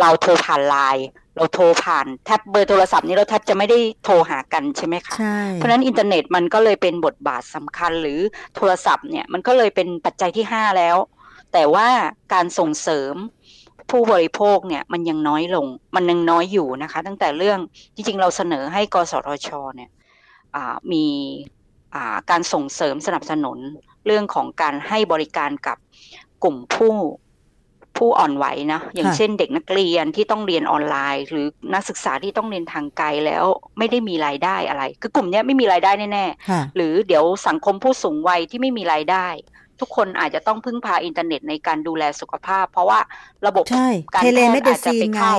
เราโทรผ่านไลน์เราโทรผ่านแทบเบอร์โทรศัพท์นี้เราแทบจะไม่ได้โทรหากันใช่ไหมคะเพราะนั้นอินเทอร์เน็ตมันก็เลยเป็นบทบาทสำคัญหรือโทรศัพท์เนี่ยมันก็เลยเป็นปัจจัยที่ห้าแล้วแต่ว่าการส่งเสริมผู้บริโภคเนี่ยมันยังน้อยลงมันยังน้อยอยู่นะคะตั้งแต่เรื่องจริงๆเราเสนอให้กสทช.เนี่ยมีการส่งเสริมสนับสนุนเรื่องของการให้บริการกับกลุ่มผู้ ผู้อ่อนไหวนะอย่างเช่นเด็กนักเรียนที่ต้องเรียนออนไลน์หรือนักศึกษาที่ต้องเรียนทางไกลแล้วไม่ได้มีรายได้อะไรคือกลุ่มนี้ไม่มีรายได้แน่ๆหรือเดี๋ยวสังคมผู้สูงวัยที่ไม่มีรายได้ทุกคนอาจจะต้องพึ่งพาอินเทอร์เน็ตในการดูแลสุขภาพเพราะว่าระบบการแพทย์อาจจะไปเข้า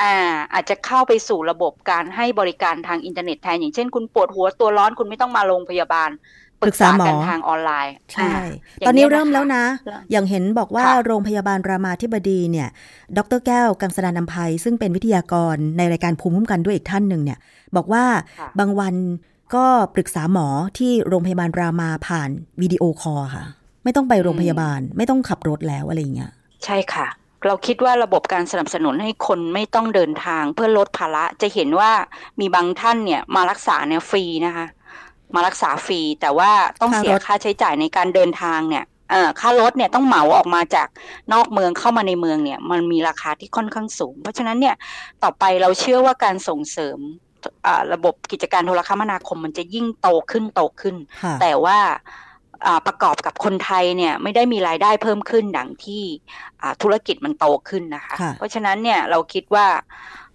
อ่าอาจจะเข้าไปสู่ระบบการให้บริการทางอินเทอร์เน็ตแทนอย่างเช่นคุณปวดหัวตัวร้อนคุณไม่ต้องมาโรงพยาบาลปรึกษาหมอทางออนไลน์ใช่ตอนนี้เริ่มแล้วนะอย่างเห็นบอกว่าโรงพยาบาลรามาธิบดีเนี่ยดร.แก้วกังสดาลอำไพซึ่งเป็นวิทยากรในรายการภูมิคุ้มกันด้วยอีกท่านหนึ่งเนี่ยบอกว่าบางวันก็ปรึกษาหมอที่โรงพยาบาลรามาผ่านวิดีโอคอลค่ะไม่ต้องไปโรงพยาบาลไม่ต้องขับรถแล้วอะไรอย่างเงี้ยใช่ค่ะเราคิดว่าระบบการสนับสนุนให้คนไม่ต้องเดินทางเพื่อลดภาระจะเห็นว่ามีบางท่านเนี่ยมารักษาเนี่ยฟรีนะคะมารักษาฟรีแต่ว่าต้องเสียค่าใช้จ่ายในการเดินทางเนี่ยเอ่อค่ารถเนี่ยต้องเหมาออกมาจากนอกเมืองเข้ามาในเมืองเนี่ยมันมีราคาที่ค่อนข้างสูงเพราะฉะนั้นเนี่ยต่อไปเราเชื่อว่าการส่งเสริมอ่าระบบกิจการโทรคมนาคมมันจะยิ่งโตขึ้นโตขึ้นแต่ว่าประกอบกับคนไทยเนี่ยไม่ได้มีรายได้เพิ่มขึ้นดังที่ธุรกิจมันโตขึ้นนะคะเพราะฉะนั้นเนี่ยเราคิดว่า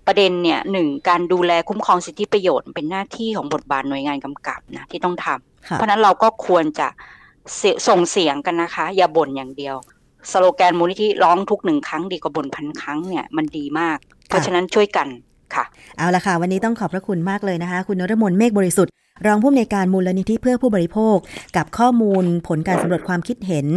ประเด็นเนี่ยหนึ่งการดูแลคุ้มครองสิทธิประโยชน์เป็นหน้าที่ของบทบาทหน่วยงานกำกับนะที่ต้องทำเพราะนั้นเราก็ควรจะส่งเสียงกันนะคะอย่าบ่นอย่างเดียวสโลแกนมูลนิธิร้องทุกหนึ่งครั้งดีกว่าบ่นพันครั้งเนี่ยมันดีมากเพราะฉะนั้นช่วยกันค่ะเอาละค่ะวันนี้ต้องขอบพระคุณมากเลยนะคะคุณนฤมลเมฆบริสุทธิ์รองผู้อำนวยการมูลนิธิเพื่อผู้บริโภคกับข้อมูลผลการสำรวจความคิดเห็น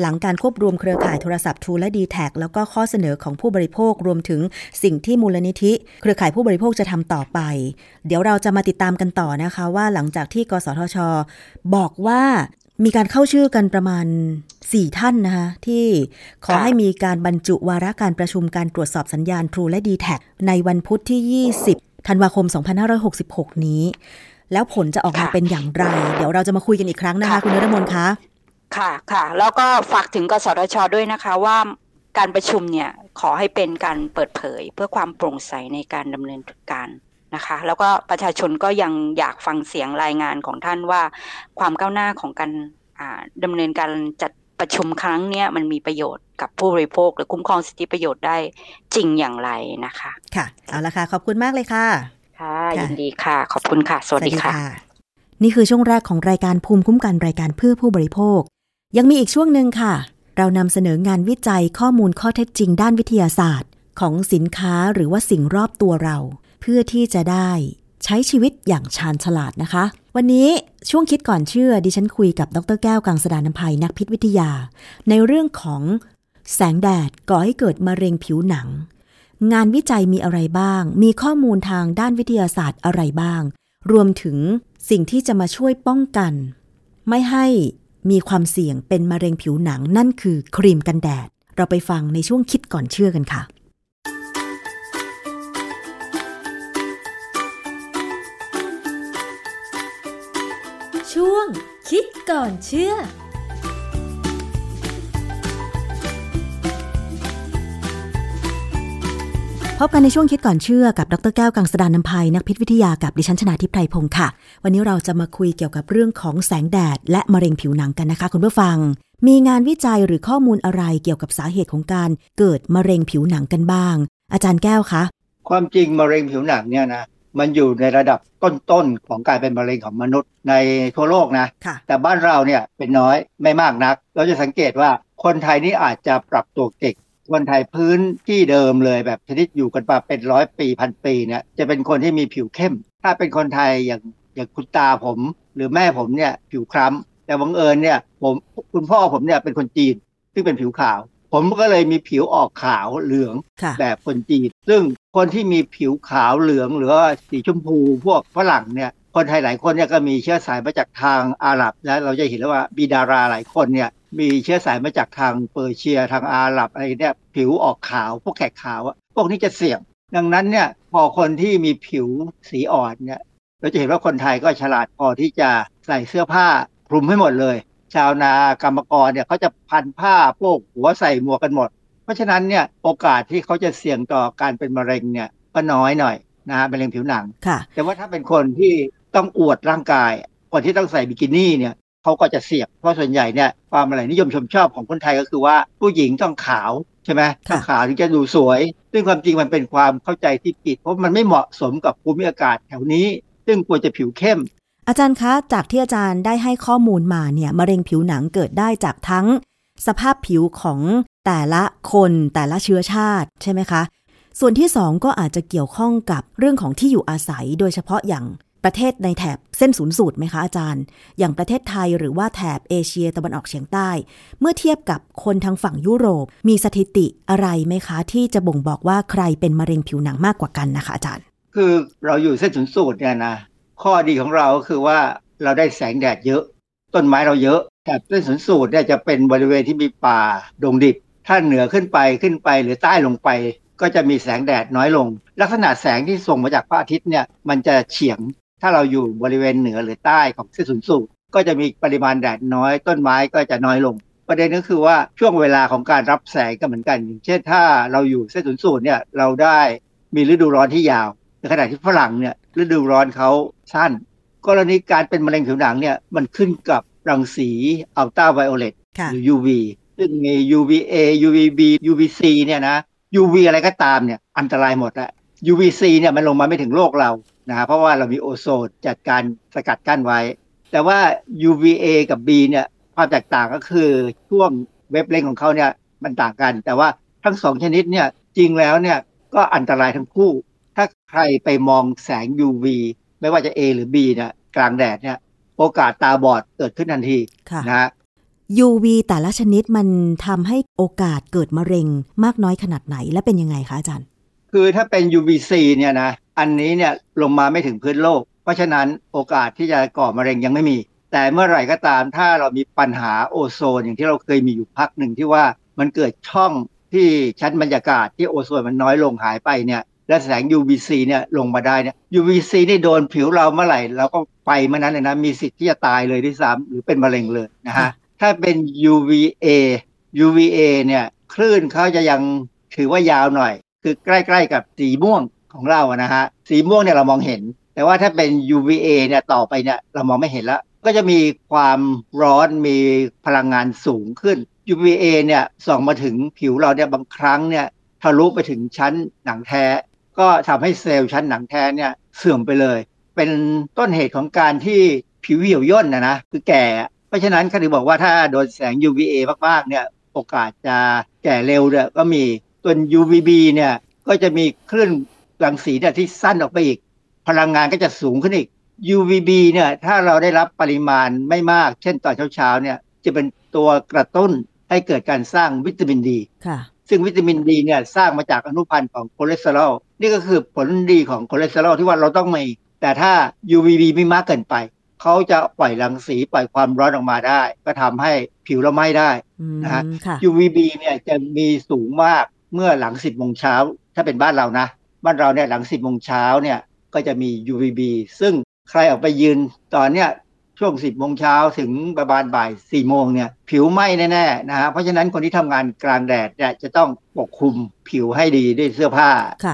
หลังการควบรวมเครือข่ายโทรศัพท์ True และ ดีแทค แล้วก็ข้อเสนอของผู้บริโภครวมถึงสิ่งที่มูลนิธิเครือข่ายผู้บริโภคจะทำต่อไปเดี๋ยวเราจะมาติดตามกันต่อนะคะว่าหลังจากที่กสทช.บอกว่ามีการเข้าชื่อกันประมาณสี่ท่านนะคะที่ขอให้มีการบรรจุวาระการประชุมการตรวจสอบสัญญาณ True และ ดีแทค ในวันพุธที่ยี่สิบธันวาคมสองพันห้าร้อยหกสิบหกนี้แล้วผลจะออกมาเป็นอย่างไรเดี๋ยวเราจะมาคุยกันอีกครั้งนะคะคุณนฤมลคะค่ะค่ะแล้วก็ฝากถึงกสทช.ด้วยนะคะว่าการประชุมเนี่ยขอให้เป็นการเปิดเผยเพื่อความโปร่งใสในการดำเนินการนะคะแล้วก็ประชาชนก็ยังอยากฟังเสียงรายงานของท่านว่าความก้าวหน้าของการดำเนินการจัดประชุมครั้งนี้มันมีประโยชน์กับผู้บริโภคหรือคุ้มครองสิทธิประโยชน์ได้จริงอย่างไรนะคะค่ะเอาละค่ะขอบคุณมากเลยค่ะค่ะยินดีค่ะขอบคุณค่ะสวัสดีค่ะนี่คือช่วงแรกของรายการภูมิคุ้มกันรายการเพื่อผู้บริโภคยังมีอีกช่วงนึงค่ะเรานำเสนองานวิจัยข้อมูลข้อเท็จจริงด้านวิทยาศาสตร์ของสินค้าหรือว่าสิ่งรอบตัวเราเพื่อที่จะได้ใช้ชีวิตอย่างชาญฉลาดนะคะวันนี้ช่วงคิดก่อนเชื่อดิฉันคุยกับดร.แก้วกังสดาลอำไพนักพิษวิทยาในเรื่องของแสงแดดก่อให้เกิดมะเร็งผิวหนังงานวิจัยมีอะไรบ้างมีข้อมูลทางด้านวิทยาศาสตร์อะไรบ้างรวมถึงสิ่งที่จะมาช่วยป้องกันไม่ให้มีความเสี่ยงเป็นมะเร็งผิวหนังนั่นคือครีมกันแดดเราไปฟังในช่วงคิดก่อนเชื่อกันค่ะช่วงคิดก่อนเชื่อพบกันในช่วงคิดก่อนเชื่อกับดร.แก้วกังสดาลอำไพนักพิษวิทยากับดิฉันชนาทิพย์ไพรพงศ์ค่ะวันนี้เราจะมาคุยเกี่ยวกับเรื่องของแสงแดดและมะเร็งผิวหนังกันนะคะคุณผู้ฟังมีงานวิจัยหรือข้อมูลอะไรเกี่ยวกับสาเหตุของการเกิดมะเร็งผิวหนังกันบ้างอาจารย์แก้วคะความจริงมะเร็งผิวหนังเนี่ยนะมันอยู่ในระดับต้นๆของการเป็นมะเร็งของมนุษย์ในทั่วโลกนะแต่บ้านเราเนี่ยเป็นน้อยไม่มากนักเราจะสังเกตว่าคนไทยนี่อาจจะปรับตัวเก่งคนไทยพื้นที่เดิมเลยแบบชนิดอยู่กันมาเป็นร้อยปีพันปีเนี่ยจะเป็นคนที่มีผิวเข้มถ้าเป็นคนไทยอย่างอย่างคุณตาผมหรือแม่ผมเนี่ยผิวคล้ำแต่บังเอิญเนี่ยผมคุณพ่อผมเนี่ยเป็นคนจีนซึ่งเป็นผิวขาวผมก็เลยมีผิวออกขาวเหลืองแบบคนจีนซึ่งคนที่มีผิวขาวเหลืองหรือสีชมพูพวกฝรั่งเนี่ยคนไทยหลายคนเนี่ยก็มีเชื้อสายมาจากทางอาหรับนะเราจะเห็นแล้วว่าบิดาราหลายคนเนี่ยมีเชื้อสายมาจากทางเปอร์เซียทางอาหรับอะไรเนี่ยผิวออกขาวพวกแขกขาวอ่ะพวกนี้จะเสี่ยงดังนั้นเนี่ยพอคนที่มีผิวสีอ่อนเนี่ยเราจะเห็นว่าคนไทยก็ฉลาดพอที่จะใส่เสื้อผ้าคลุมให้หมดเลยชาวนากรรมกรเนี่ยเขาจะพันผ้าโปกหัวใส่หมวกกันหมดเพราะฉะนั้นเนี่ยโอกาสที่เขาจะเสี่ยงต่อการเป็นมะเร็งเนี่ยก็น้อยหน่อยนะฮะมะเร็งผิวหนังแต่ว่าถ้าเป็นคนที่ต้องอวดร่างกายคนที่ต้องใส่บิกินี่เนี่ยเขาก็จะเสี่ยงเพราะส่วนใหญ่เนี่ยความอะไรนิยมชมชอบของคนไทยก็คือว่าผู้หญิงต้องขาว ใช่ไหมขาวถึงจะดูสวยซึ่งความจริงมันเป็นความเข้าใจที่ผิดเพราะมันไม่เหมาะสมกับภูมิอากาศแถวนี้ซึ่งควรจะผิวเข้มอาจารย์คะจากที่อาจารย์ได้ให้ข้อมูลมาเนี่ยมะเร็งผิวหนังเกิดได้จากทั้งสภาพผิวของแต่ละคนแต่ละเชื้อชาติใช่ไหมคะส่วนที่สองก็อาจจะเกี่ยวข้องกับเรื่องของที่อยู่อาศัยโดยเฉพาะอย่างประเทศในแถบเส้นศูนย์สูตรไหมคะอาจารย์อย่างประเทศไทยหรือว่าแถบเอเชียตะวันออกเฉียงใต้เมื่อเทียบกับคนทางฝั่งยุโรปมีสถิติอะไรไหมคะที่จะบ่งบอกว่าใครเป็นมะเร็งผิวหนังมากกว่ากันนะคะอาจารย์คือเราอยู่เส้นศูนย์สูตรเนี่ยนะข้อดีของเราก็คือว่าเราได้แสงแดดเยอะต้นไม้เราเยอะแถบเส้นศูนย์สูตรเนี่ยจะเป็นบริเวณที่มีป่าดงดิบถ้าเหนือขึ้นไปขึ้นไปหรือใต้ลงไปก็จะมีแสงแดดน้อยลงลักษณะแสงที่ส่งมาจากพระอาทิตย์เนี่ยมันจะเฉียงถ้าเราอยู่บริเวณเหนือหรือใต้ของเส้นศูนย์สูตรก็จะมีปริมาณแดดน้อยต้นไม้ก็จะน้อยลงประเด็นก็คือว่าช่วงเวลาของการรับแสงก็เหมือนกันอย่างเช่นถ้าเราอยู่เส้นศูนย์สูตรเนี่ยเราได้มีฤดูร้อนที่ยาวในขณะที่ฝรั่งเนี่ยฤดูร้อนเขาสั้นกรณีการเป็นมะเร็งผิวหนังเนี่ยมันขึ้นกับรังสีอัลตราไวโอเลตหรือ ยู วี ซึ่งมี ยู วี เอ ยู วี บี ยู วี ซี เนี่ยนะ ยู วี อะไรก็ตามเนี่ยอันตรายหมดละ ยู วี ซี เนี่ยมันลงมาไม่ถึงโลกเรานะเพราะว่าเรามีโอโซนจัดการสกัดกั้นไว้แต่ว่า ยู วี เอ กับ B เนี่ยความแตกต่างก็คือช่วงเวฟเลนของเขาเนี่ยมันต่างกันแต่ว่าทั้งสองชนิดเนี่ยจริงแล้วเนี่ยก็อันตรายทั้งคู่ถ้าใครไปมองแสง ยู วี ไม่ว่าจะ A หรือ B เนี่ยกลางแดดเนี่ยโอกาสตาบอดเกิดขึ้นทันทีนะฮะ ยู วี แต่ละชนิดมันทำให้โอกาสเกิดมะเร็งมากน้อยขนาดไหนและเป็นยังไงคะอาจารย์คือถ้าเป็น ยู วี ซี เนี่ยนะอันนี้เนี่ยลงมาไม่ถึงพื้นโลกเพราะฉะนั้นโอกาสที่จะก่อมะเร็งยังไม่มีแต่เมื่อไหร่ก็ตามถ้าเรามีปัญหาโอโซนอย่างที่เราเคยมีอยู่พักหนึ่งที่ว่ามันเกิดช่องที่ชั้นบรรยากาศที่โอโซนมันน้อยลงหายไปเนี่ยและแสง ยู วี ซี เนี่ยลงมาได้เนี่ย ยู วี ซี นี่โดนผิวเราเมื่อไหร่เราก็ไปเมื่อนั้นเลยนะมีสิทธิ์ที่จะตายเลยด้วยซ้ำหรือเป็นมะเร็งเลยนะฮะถ้าเป็น ยู วี เอ ยู วี เอ เนี่ยคลื่นเขาจะยังถือว่ายาวหน่อยคือใกล้ๆกับสีม่วงของเราอะนะฮะสีม่วงเนี่ยเรามองเห็นแต่ว่าถ้าเป็น ยู วี เอ เนี่ยต่อไปเนี่ยเรามองไม่เห็นแล้วก็จะมีความร้อนมีพลังงานสูงขึ้น ยู วี เอ เนี่ยส่องมาถึงผิวเราเนี่ยบางครั้งเนี่ยทะลุไปถึงชั้นหนังแท้ก็ทำให้เซลล์ชั้นหนังแท้เนี่ยเสื่อมไปเลยเป็นต้นเหตุของการที่ผิวเหี่ยวย่นนะนะคือแก่เพราะฉะนั้นเขาถึงบอกว่าถ้าโดนแสง ยู วี เอ มากๆเนี่ยโอกาสจะแก่เร็วเนี่ยก็มีส่วน ยู วี บี เนี่ยก็จะมีคลื่นรังสีเนี่ยที่สั้นออกไปอีกพลังงานก็จะสูงขึ้นอีก ยู วี บี เนี่ยถ้าเราได้รับปริมาณไม่มากเช่นตอนเช้าๆเนี่ยจะเป็นตัวกระตุ้นให้เกิดการสร้างวิตามินดีค่ะซึ่งวิตามินดีเนี่ยสร้างมาจากอนุพันธ์ของคอเลสเตอรอลนี่ก็คือผลดีของคอเลสเตอรอลที่ว่าเราต้องมีแต่ถ้า ยู วี บี ไม่มากเกินไปเขาจะปล่อยรังสีปล่อยความร้อนออกมาได้ก็ทำให้ผิวเราไหม้ได้นะฮะ ยู วี บี เนี่ยจะมีสูงมากเมื่อหลังสิบโมงเช้าถ้าเป็นบ้านเรานะบ้านเราเนี่ยหลังสิบโมงเช้าเนี่ยก็จะมี ยู วี บี ซึ่งใครออกไปยืนตอนเนี้ยช่วงสิบโมงเช้าถึงประมาณบ่ายสี่โมงเนี่ยผิวไหม้แน่ๆนะฮะเพราะฉะนั้นคนที่ทำงานกลางแดดเนี่ยจะต้องปกคลุมผิวให้ดีด้วยเสื้อผ้า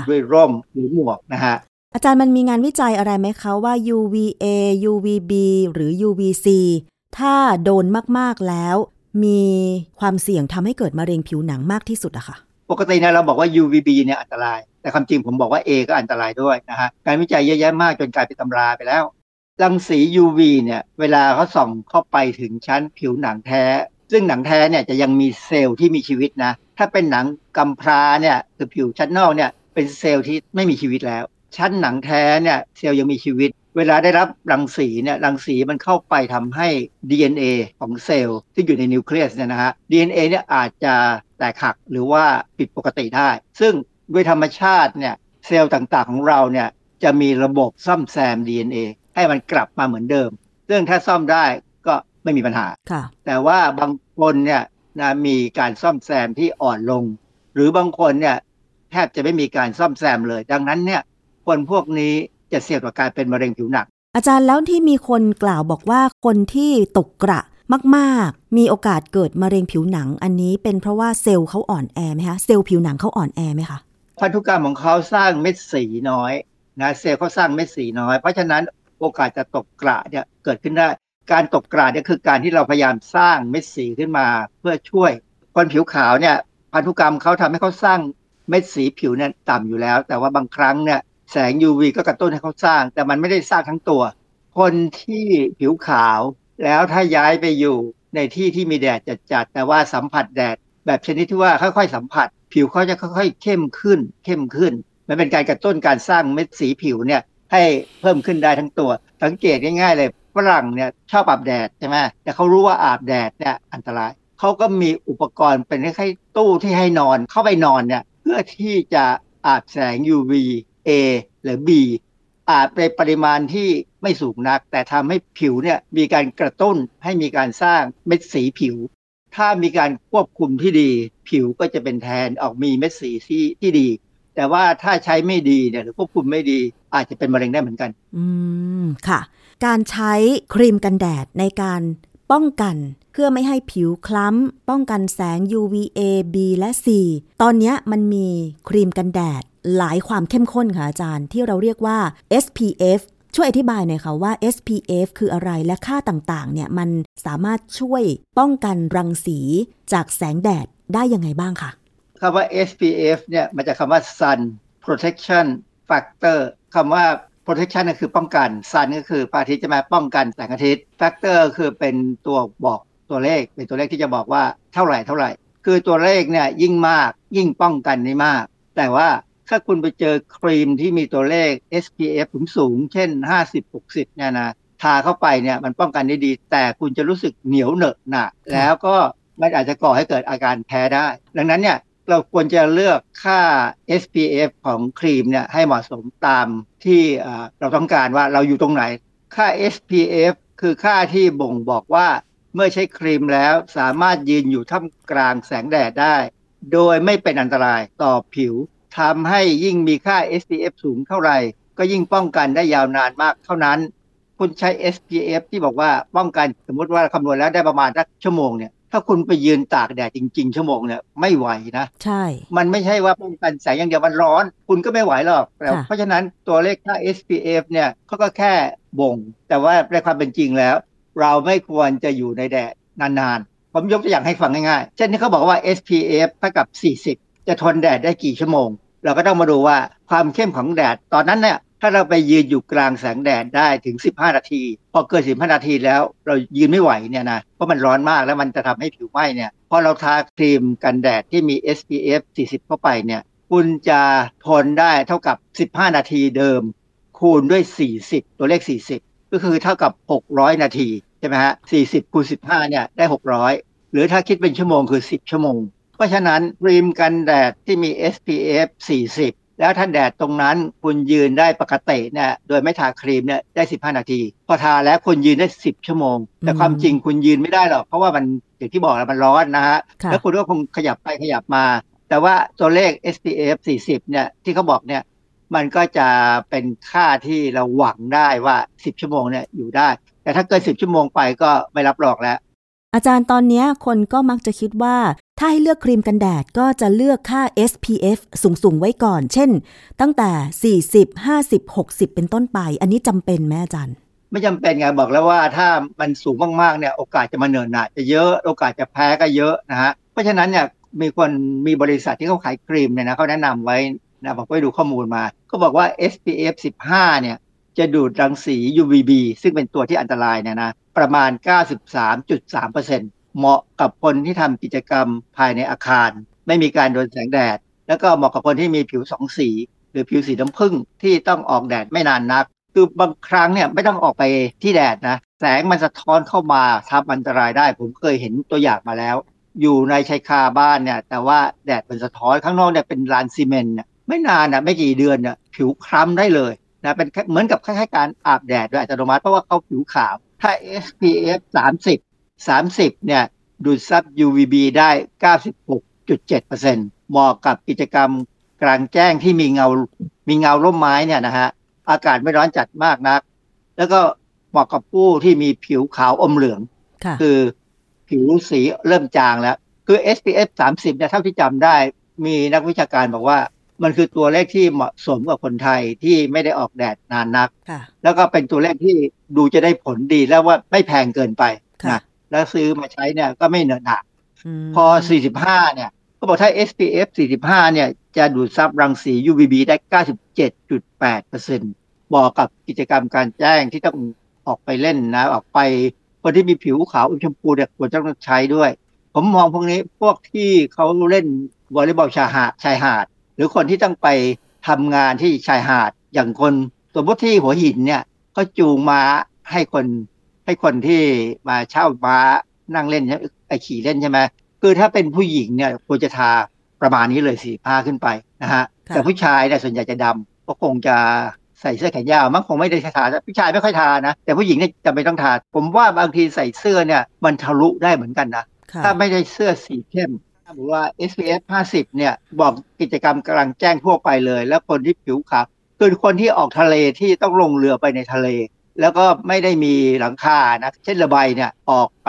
ด้วยร่มหรือหมวกนะฮะอาจารย์มันมีงานวิจัยอะไรไหมคะว่า ยู วี เอ ยู วี บี หรือ ยู วี ซี ถ้าโดนมากๆแล้วมีความเสี่ยงทำให้เกิดมะเร็งผิวหนังมากที่สุดอะค่ะปกตินะเราบอกว่า ยู วี บี เนี่ยอันตรายแต่ความจริงผมบอกว่า A ก็อันตรายด้วยนะฮะการวิจัยเยอะแยะมากจนกลายเป็นตำราไปแล้วรังสี ยู วี เนี่ยเวลาเขาส่องเข้าไปถึงชั้นผิวหนังแท้ซึ่งหนังแท้เนี่ยจะยังมีเซลล์ที่มีชีวิตนะถ้าเป็นหนังกำพร้าเนี่ยคือผิวชั้นนอกเนี่ยเป็นเซลล์ที่ไม่มีชีวิตแล้วชั้นหนังแท้เนี่ยเซลล์ยังมีชีวิตเวลาได้รับรังสีเนี่ยรังสีมันเข้าไปทำให้ ดี เอ็น เอ ของเซลล์ที่อยู่ในนิวเคลียสเนี่ยนะฮะ ดี เอ็น เอ เนี่ยอาจจะแตกหักหรือว่าผิดปกติได้ซึ่งโดยธรรมชาติเนี่ยเซลล์ต่างๆของเราเนี่ยจะมีระบบซ่อมแซม ดี เอ็น เอ ให้มันกลับมาเหมือนเดิมซึ่งถ้าซ่อมได้ก็ไม่มีปัญหาแต่ว่าบางคนเนี่ยนะมีการซ่อมแซมที่อ่อนลงหรือบางคนเนี่ยแทบจะไม่มีการซ่อมแซมเลยดังนั้นเนี่ยคนพวกนี้จะเสี่ยงต่อการเป็นมะเร็งผิวหนังอาจารย์แล้วที่มีคนกล่าวบอกว่าคนที่ตกกระมากๆมีโอกาสเกิดมะเร็งผิวหนังอันนี้เป็นเพราะว่าเซลล์เขาอ่อนแอไหมคะเซลล์ผิวหนังเขาอ่อนแอไหมคะพันธุกรรมของเขาสร้างเม็ดสีน้อยนะเซลล์เขาสร้างเม็ดสีน้อยเพราะฉะนั้นโอกาสจะตกกระเนี่ยเกิดขึ้นได้การตกกระเนี่ยคือการที่เราพยายามสร้างเม็ดสีขึ้นมาเพื่อช่วยคนผิวขาวเนี่ย พันธุกรรมเขาทำให้เขาสร้างเม็ดสีผิวเนี่ยต่ำอยู่แล้วแต่ว่าบางครั้งเนี่ยแสง ยู วี ก็กระตุ้นให้เขาสร้างแต่มันไม่ได้สร้างทั้งตัวคนที่ผิวขาวแล้วถ้าย้ายไปอยู่ในที่ที่มีแดดจัดๆแต่ว่าสัมผัสแดดแบบชนิดที่ว่าค่อยๆสัมผัสผิวเขาจะค่อยๆเข้มขึ้นเข้มขึ้นมันเป็นการกระตุ้นการสร้างเม็ดสีผิวเนี่ยให้เพิ่มขึ้นได้ทั้งตัวสังเกตง่ายๆเลยฝรั่งเนี่ยชอบอาบแดดใช่ไหมแต่เขารู้ว่าอาบแดดเนี่ยอันตรายเขาก็มีอุปกรณ์เป็นคล้ายๆตู้ที่ให้นอนเข้าไปนอนเนี่ยเพื่อที่จะอาบแสง ยู วี A หรือ B อาบในปริมาณที่ไม่สูงนักแต่ทำให้ผิวเนี่ยมีการกระตุ้นให้มีการสร้างเม็ดสีผิวถ้ามีการควบคุมที่ดีผิวก็จะเป็นแทนออกมีเม็ดสีที่ที่ดีแต่ว่าถ้าใช้ไม่ดีเนี่ยหรือควบคุมไม่ดีอาจจะเป็นมะเร็งได้เหมือนกันอืมค่ะการใช้ครีมกันแดดในการป้องกันเพื่อไม่ให้ผิวคล้ำป้องกันแสง ยู วี เอ B และ C ตอนนี้มันมีครีมกันแดดหลายความเข้มข้นค่ะอาจารย์ที่เราเรียกว่า เอส พี เอฟ ช่วยอธิบายหน่อยค่ะว่า เอส พี เอฟ คืออะไรและค่าต่างๆเนี่ยมันสามารถช่วยป้องกันรังสีจากแสงแดดได้ยังไงบ้างค่ะคำว่า เอส พี เอฟ เนี่ยมาจากคำว่า Sun Protection Factor คำว่า protection ก็คือป้องกัน Sun ก็คือพระอาทิตย์จะมาป้องกันแสงอาทิตย์ Factor คือเป็นตัวบอกตัวเลขเป็นตัวเลขที่จะบอกว่าเท่าไหร่เท่าไหร่คือตัวเลขเนี่ยยิ่งมากยิ่งป้องกันได้มากแต่ว่าถ้าคุณไปเจอครีมที่มีตัวเลข เอส พี เอฟ สูงสูงเช่นห้าสิบ หกสิบเนี่ยนะทาเข้าไปเนี่ยมันป้องกันได้ดีแต่คุณจะรู้สึกเหนียวเหนอะหนะแล้วก็มันอาจจะก่อให้เกิดอาการแพ้ได้ดังนั้นเนี่ยเราควรจะเลือกค่า เอส พี เอฟ ของครีมเนี่ยให้เหมาะสมตามที่เราต้องการว่าเราอยู่ตรงไหนค่า เอส พี เอฟ คือค่าที่บ่งบอกว่าเมื่อใช้ครีมแล้วสามารถยืนอยู่ท่ามกลางแสงแดดได้โดยไม่เป็นอันตรายต่อผิวทำให้ยิ่งมีค่า เอส พี เอฟ สูงเท่าไหร่ก็ยิ่งป้องกันได้ยาวนานมากเท่านั้นคุณใช้ เอส พี เอฟ ที่บอกว่าป้องกันสมมติว่าคำนวณแล้วได้ประมาณสักชั่วโมงเนี่ยถ้าคุณไปยืนตากแดดจริงๆชั่วโมงเนี่ยไม่ไหวนะใช่มันไม่ใช่ว่าป้องกันแสงอย่างเดียวมันร้อนคุณก็ไม่ไหวหรอกแล้วเพราะฉะนั้นตัวเลขค่า เอส พี เอฟ เนี่ยเขาก็แค่บ่งแต่ว่าในความเป็นจริงแล้วเราไม่ควรจะอยู่ในแดดนานๆผมยกตัวอย่างให้ฟังง่ายๆเช่นที่เขาบอกว่า เอส พี เอฟ เท่ากับ สี่สิบ จะทนแดดได้กี่ชั่วโมงเราก็ต้องมาดูว่าความเข้มของแดดตอนนั้นเนี่ยถ้าเราไปยืนอยู่กลางแสงแดดได้ถึงสิบห้านาทีพอเกินสิบห้านาทีแล้วเรายืนไม่ไหวเนี่ยนะเพราะมันร้อนมากแล้วมันจะทำให้ผิวไหม้เนี่ยพอเราทาครีมกันแดดที่มี เอส พี เอฟ สี่สิบ เข้าไปเนี่ยคุณจะทนได้เท่ากับสิบห้านาทีเดิมคูณด้วยสี่สิบตัวเลขสี่สิบก็คือเท่ากับหกร้อยนาทีใช่ไหมฮะสี่สิบคูณสิบห้าเนี่ยได้หกร้อยหรือถ้าคิดเป็นชั่วโมงคือสิบชั่วโมงเพราะฉะนั้นครีมกันแดดที่มี เอส พี เอฟ สี่สิบแล้วถ้าแดดตรงนั้นคุณยืนได้ปกติเนี่ยโดยไม่ทาครีมเนี่ยได้สิบห้านาทีพอทาแล้วคุณยืนได้สิบชั่วโมงแต่ความจริงคุณยืนไม่ได้หรอกเพราะว่ามันอย่างที่บอกแล้วมันร้อนนะฮะแล้วคุณก็คงขยับไปขยับมาแต่ว่าตัวเลข เอส พี เอฟ สี่สิบเนี่ยที่เขาบอกเนี่ยมันก็จะเป็นค่าที่เราหวังได้ว่าสิบชั่วโมงเนี่ยอยู่ได้แต่ถ้าเกินสิบชั่วโมงไปก็ไม่รับรองแล้วอาจารย์ตอนนี้คนก็มักจะคิดว่าถ้าให้เลือกครีมกันแดดก็จะเลือกค่า เอส พี เอฟ สูงๆไว้ก่อนเช่นตั้งแต่สี่สิบ ห้าสิบ หกสิบเป็นต้นไปอันนี้จำเป็นไหมอาจารย์ไม่จำเป็นไงบอกแล้วว่าถ้ามันสูงมากๆเนี่ยโอกาสจะมาเนินหนะจะเยอะโอกาสจะแพ้ก็เยอะนะฮะเพราะฉะนั้นเนี่ยมีคนมีบริษัทที่เขาขายครีมเนี่ยนะเขาแนะนำไว้นะผมก็ไปดูข้อมูลมาก็บอกว่า เอส พี เอฟ สิบห้า เนี่ยจะดูดรังสี ยู วี บี ซึ่งเป็นตัวที่อันตรายเนี่ยนะประมาณ เก้าสิบสามจุดสามเปอร์เซ็นต์ เหมาะกับคนที่ทำกิจกรรมภายในอาคารไม่มีการโดนแสงแดดแล้วก็เหมาะกับคนที่มีผิวสองสีหรือผิวสีน้ำผึ้งที่ต้องออกแดดไม่นานนักคือบางครั้งเนี่ยไม่ต้องออกไปที่แดดนะแสงมันสะท้อนเข้ามาทำอันตรายได้ผมเคยเห็นตัวอย่างมาแล้วอยู่ในชายคาบ้านเนี่ยแต่ว่าแดดมันสะท้อนข้างนอกเนี่ยเป็นลานซีเมนต์ไม่นานนะไม่กี่เดือนนะผิวคล้ำได้เลยนะเป็นเหมือนกับคล้ายๆการอาบแดดโดยอัตโนมัติเพราะว่าเขาผิวขาวถ้า เอส พี เอฟ สามสิบ สามสิบเนี่ยดูดซับ ยู วี บี ได้ เก้าสิบหกจุดเจ็ดเปอร์เซ็นต์ เหมาะกับกิจกรรมกลางแจ้งที่มีเงามีเงาร่มไม้เนี่ยนะฮะอากาศไม่ร้อนจัดมากนักแล้วก็เหมาะกับผู้ที่มีผิวขาวอมเหลืองคือผิวสีเริ่มจางแล้วคือ เอส พี เอฟ สามสิบเนี่ยเท่าที่จำได้มีนักวิชาการบอกว่ามันคือตัวเลขที่เหมาะสมกับคนไทยที่ไม่ได้ออกแดดนานนักแล้วก็เป็นตัวเลขที่ดูจะได้ผลดีแล้วว่าไม่แพงเกินไปนะแล้วซื้อมาใช้เนี่ยก็ไม่เหนอะหนะพอสี่สิบห้าเนี่ย เขาบอกถ้า เอส พี เอฟ สี่สิบห้าเนี่ยจะดูดซับรังสี ยู วี บี ได้ เก้าสิบเจ็ดจุดแปดเปอร์เซ็นต์ บอกกับกิจกรรมการแจ้งที่ต้องออกไปเล่นนะออกไปคนที่มีผิวขาวอมชมพูเนี่ยควรจะต้องใช้ด้วยผมมองพวกนี้พวกที่เขาเล่นวอลเลย์บอลชายหาดชายหาดหรือคนที่ต้องไปทำงานที่ชายหาดอย่างคนสมมติที่หัวหินเนี่ยเขาจูงม้าให้คนให้คนที่มาเช่าม้านั่งเล่นไอขี่เล่นใช่ไหมคือถ้าเป็นผู้หญิงเนี่ยควรจะทาประมาณนี้เลยสีผ้าขึ้นไปนะฮะแต่ผู้ชายเนี่ยส่วนใหญ่จะดำก็คงจะใส่เสื้อแขนยาวมันคงไม่ได้ทาผู้ชายไม่ค่อยทานะแต่ผู้หญิงเนี่ยจำเป็นต้องทาผมว่าบางทีใส่เสื้อเนี่ยมันทะลุได้เหมือนกันนะถ้าไม่ได้เสื้อสีเข้มบอกว่า เอส พี เอฟ ห้าสิบเนี่ยบอกกิจกรรมกำลังแจ้งทั่วไปเลยแล้วคนที่ผิวขาวคือคนที่ออกทะเลที่ต้องลงเรือไปในทะเลแล้วก็ไม่ได้มีหลังคานะเช่นเรือใบเนี่ยออกไป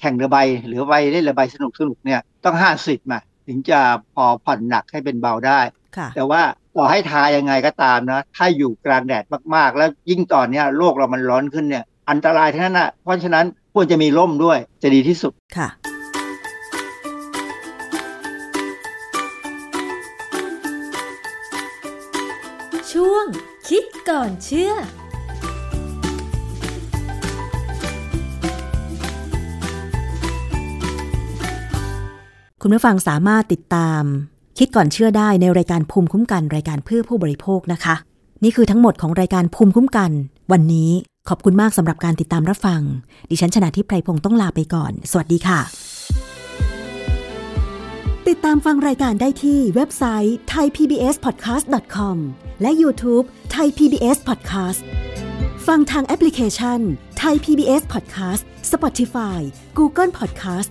แข่งเรือใบหรือไปเล่นเรือใบสนุกสนุกเนี่ยต้องห้าสิบมาถึงจะพอผ่อนหนักให้เป็นเบาได้แต่ว่าต่อให้ทายังไงก็ตามนะถ้าอยู่กลางแดดมากๆแล้วยิ่งตอนนี้โลกเรามันร้อนขึ้นเนี่ยอันตรายทั้งนั้นนะเพราะฉะนั้นควรจะมีร่มด้วยจะดีที่สุดค่ะช่วงคิดก่อนเชื่อคุณผู้ฟังสามารถติดตามคิดก่อนเชื่อได้ในรายการภูมิคุ้มกันรายการเพื่อผู้บริโภคนะคะนี่คือทั้งหมดของรายการภูมิคุ้มกันวันนี้ขอบคุณมากสำหรับการติดตามรับฟังดิฉันชนาธิปไพรพงศ์ต้องลาไปก่อนสวัสดีค่ะติดตามฟังรายการได้ที่เว็บไซต์ ไทยพีบีเอสพอดแคสต์ดอทคอม และ YouTubeไทยพีบีเอสพอดแคสต์ ฟังทางแอปพลิเคชัน ไทยพีบีเอสพอดแคสต์ Spotify Google Podcast